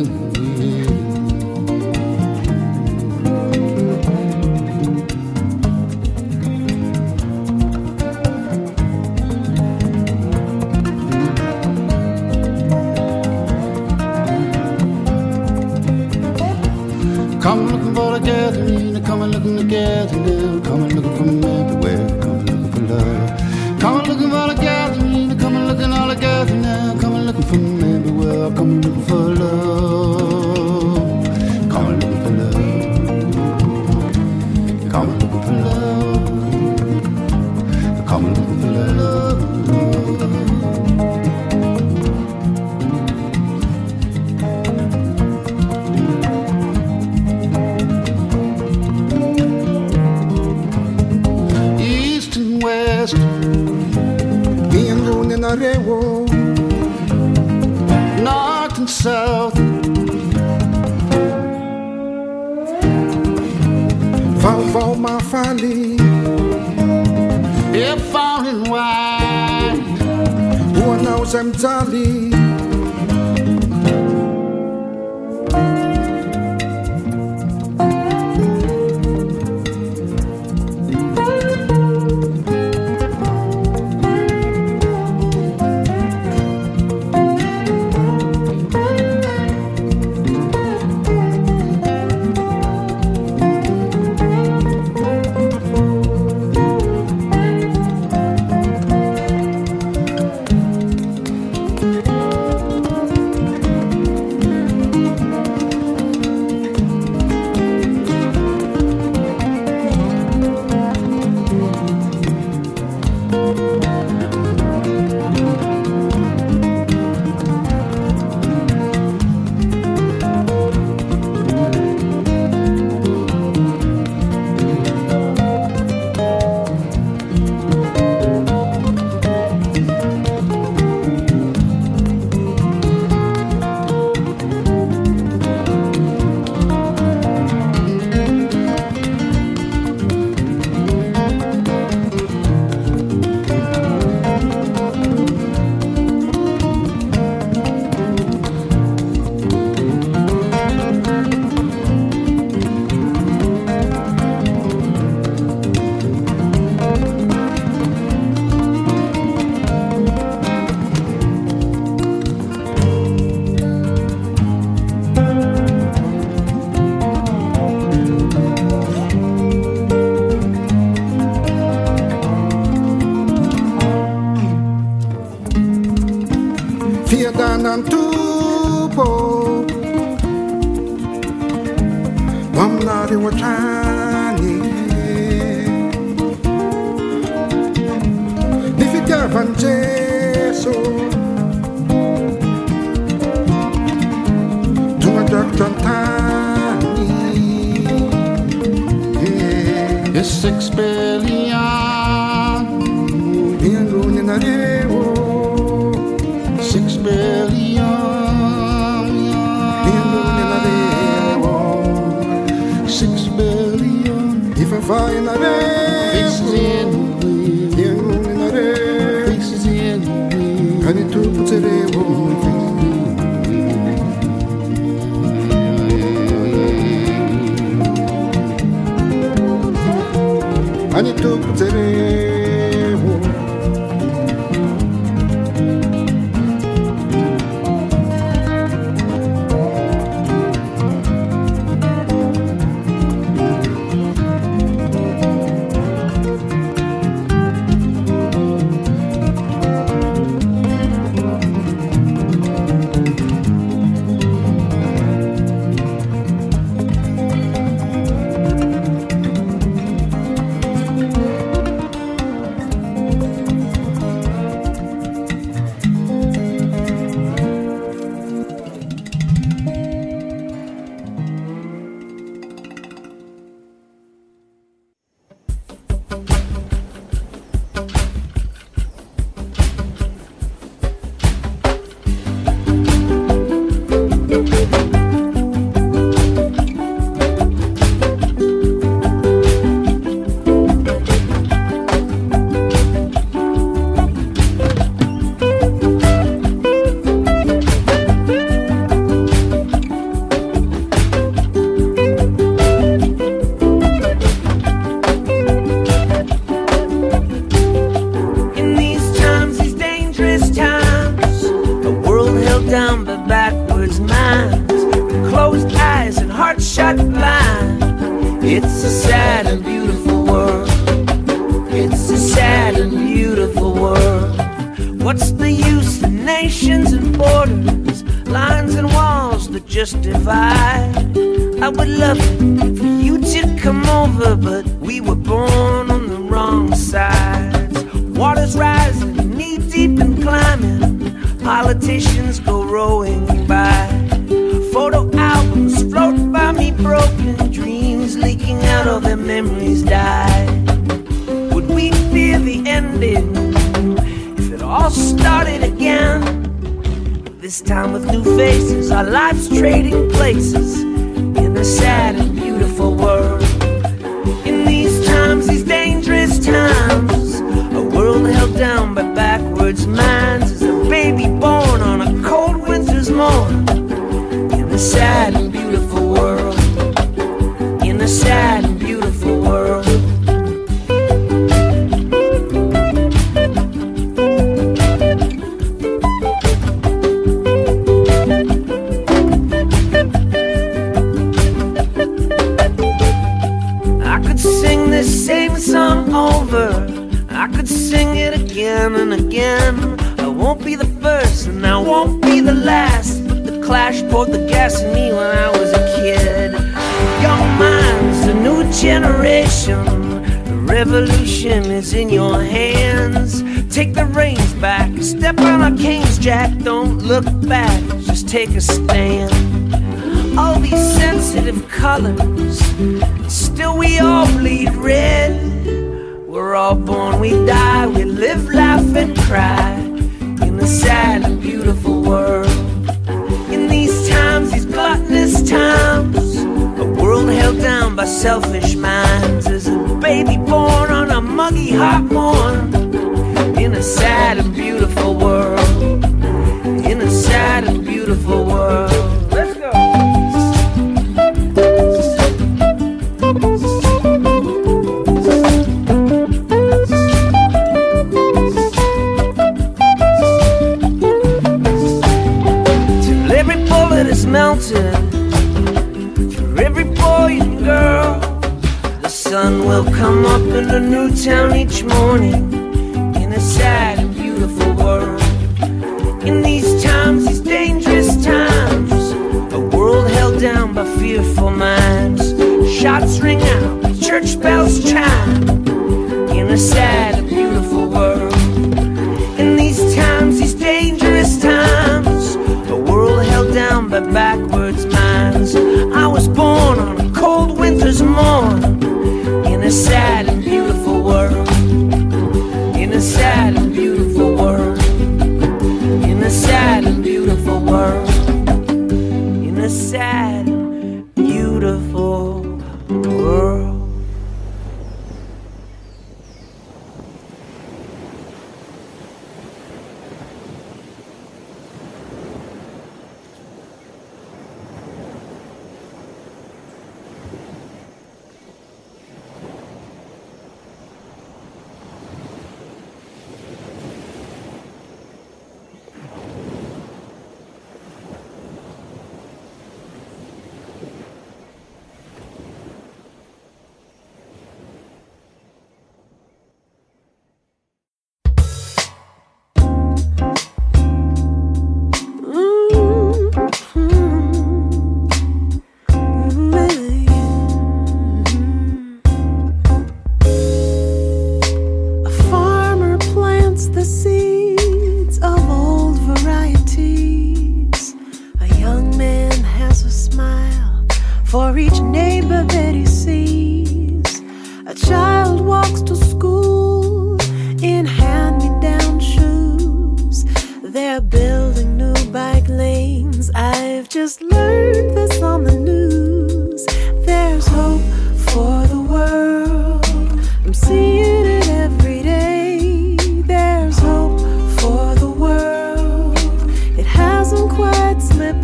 In Come looking for the gathering, come looking together now. Come looking from everywhere, come looking for love. Come looking for the gathering, come looking all together now. Come looking from everywhere, come looking for love. Come looking for love. Come looking for love. Come looking for love. Wall, north and south, fall for my folly, if falling wide, who knows I'm jolly. Down but backwards minds, closed eyes and hearts shut blind. It's a sad and beautiful world. It's a sad and beautiful world. What's the use of nations and borders, lines and walls that just divide? I would love for you to come over, but we were born on the wrong sides. Water's rising, knee deep and climbing. Politicians go rowing by. Photo albums float by me broken. Dreams leaking out of their memories die. Would we fear the ending if it all started again? This time with new faces, our lives trading places. In a sad and beautiful world. In these times, these dangerous times, a world held down by backwards minds, is a baby born on a cold winter's morn. In a sad and beautiful world. In a sad and beautiful world. And again, I won't be the first and I won't be the last. But the Clash poured the gas in me when I was a kid. Your mind's a new generation. The revolution is in your hands. Take the reins back, step on our canes, Jack. Don't look back, just take a stand. All these sensitive colors, still we all bleed red. We're all born, we die, we live, laugh, and cry. In a sad and beautiful world. In these times, these gluttonous times, a world held down by selfish minds, is a baby born on a muggy hot morn. In a sad and beautiful world. In a sad and beautiful world. For every boy and girl, the sun will come up in a new town each morning. In a sad and beautiful world. In these times, these dangerous times, a world held down by fearful minds. Shots ring out, church bells chime. In a sad and beautiful world. In these times, these dangerous times, a world held down by backwards minds. I was born on a cold winter's morn. In a sad and beautiful world. In a sad and beautiful world. In a sad and beautiful world. In a sad and beautiful world.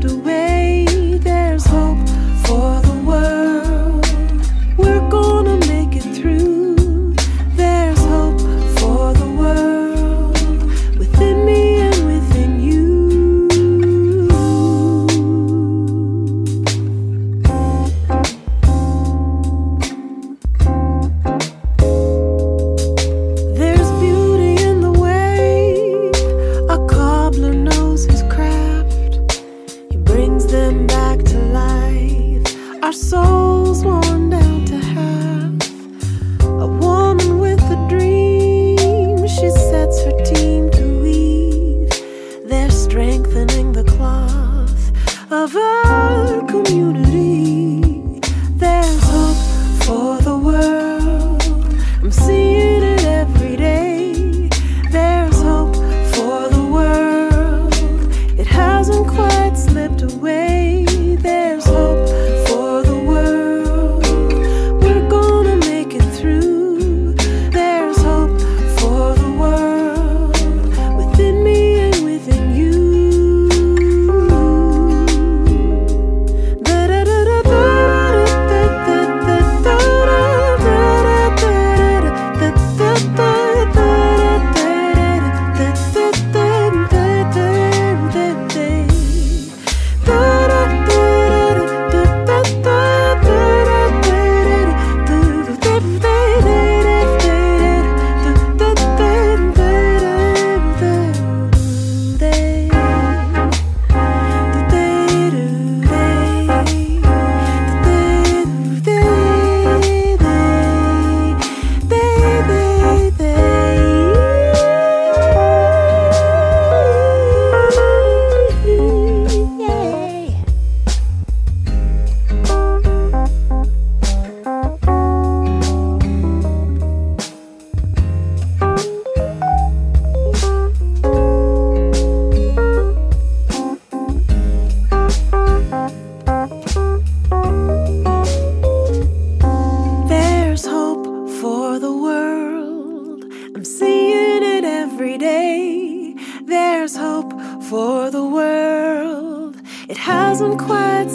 Away, there's hope for the world.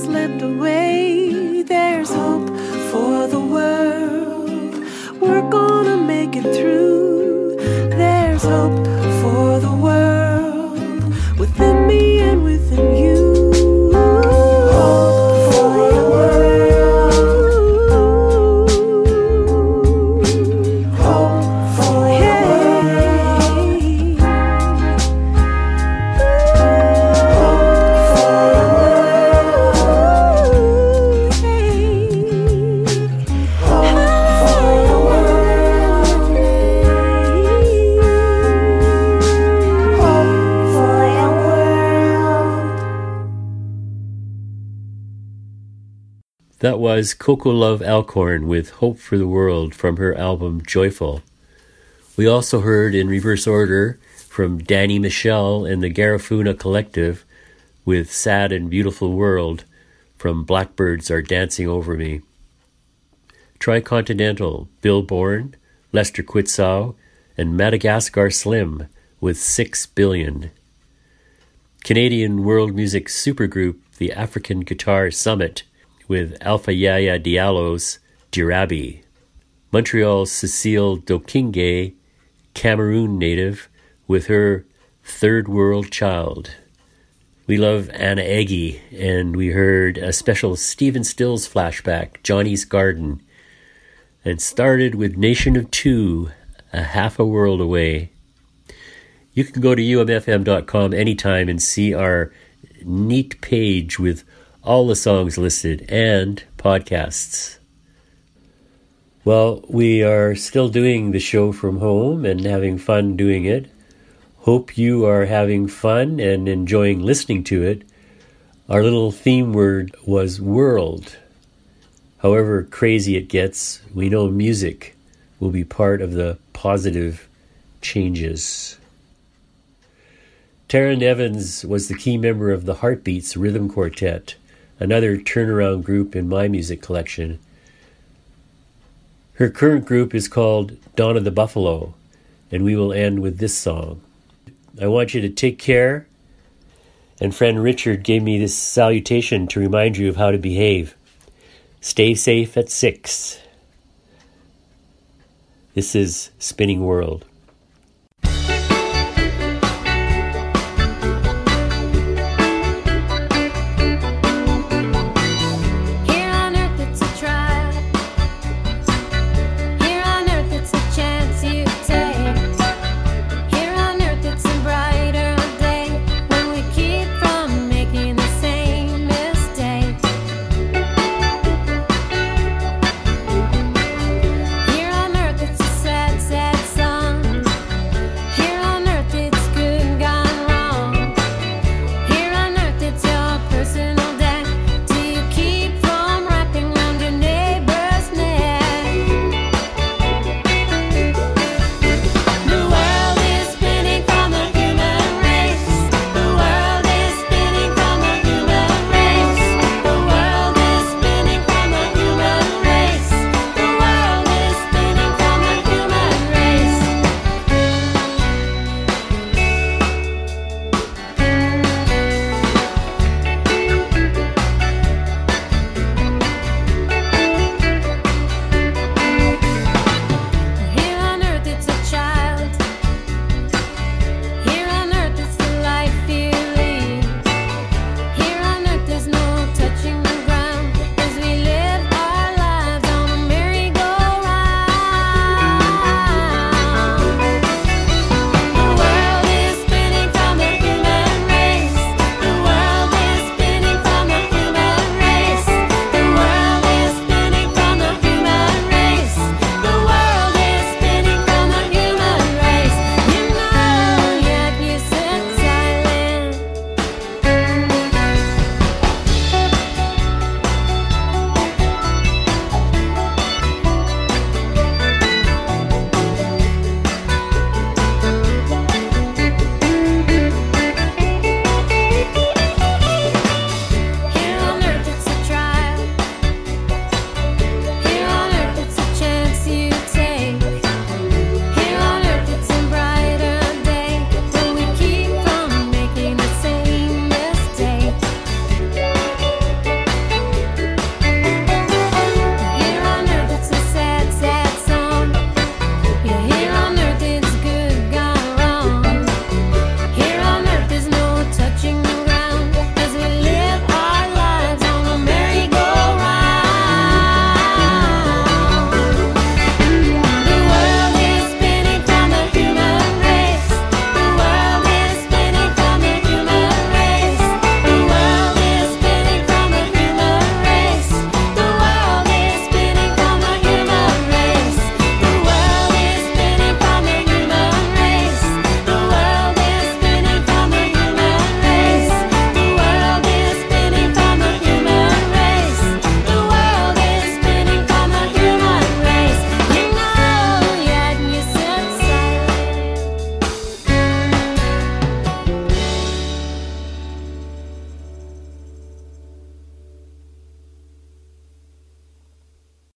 slipped away. There's hope for the world. We're gonna make it through. There's hope for the world, within me and within you. That was Coco Love Alcorn with Hope for the World from her album Joyful. We also heard in reverse order from Danny Michelle and the Garifuna Collective with Sad and Beautiful World from Blackbirds Are Dancing Over Me. Tricontinental, Bill Bourne, Lester Quitzow, and Madagascar Slim with six billion. Canadian world music supergroup The African Guitar Summit with Alpha Yaya Diallo's Jarabi. Montreal's Cecile Dokinge, Cameroon native, with her Third World Child. We love Anna Eggy, and we heard a special Stephen Stills flashback, Johnny's Garden, and started with Nation of Two, A Half a World Away. You can go to U M F M dot com anytime and see our neat page with all the songs listed, and podcasts. Well, we are still doing the show from home and having fun doing it. Hope you are having fun and enjoying listening to it. Our little theme word was world. However crazy it gets, we know music will be part of the positive changes. Taryn Evans was the key member of the Heartbeats Rhythm Quartet, another turnaround group in my music collection. Her current group is called Dawn of the Buffalo, and we will end with this song. I want you to take care, and friend Richard gave me this salutation to remind you of how to behave. Stay safe at six. This is Spinning World.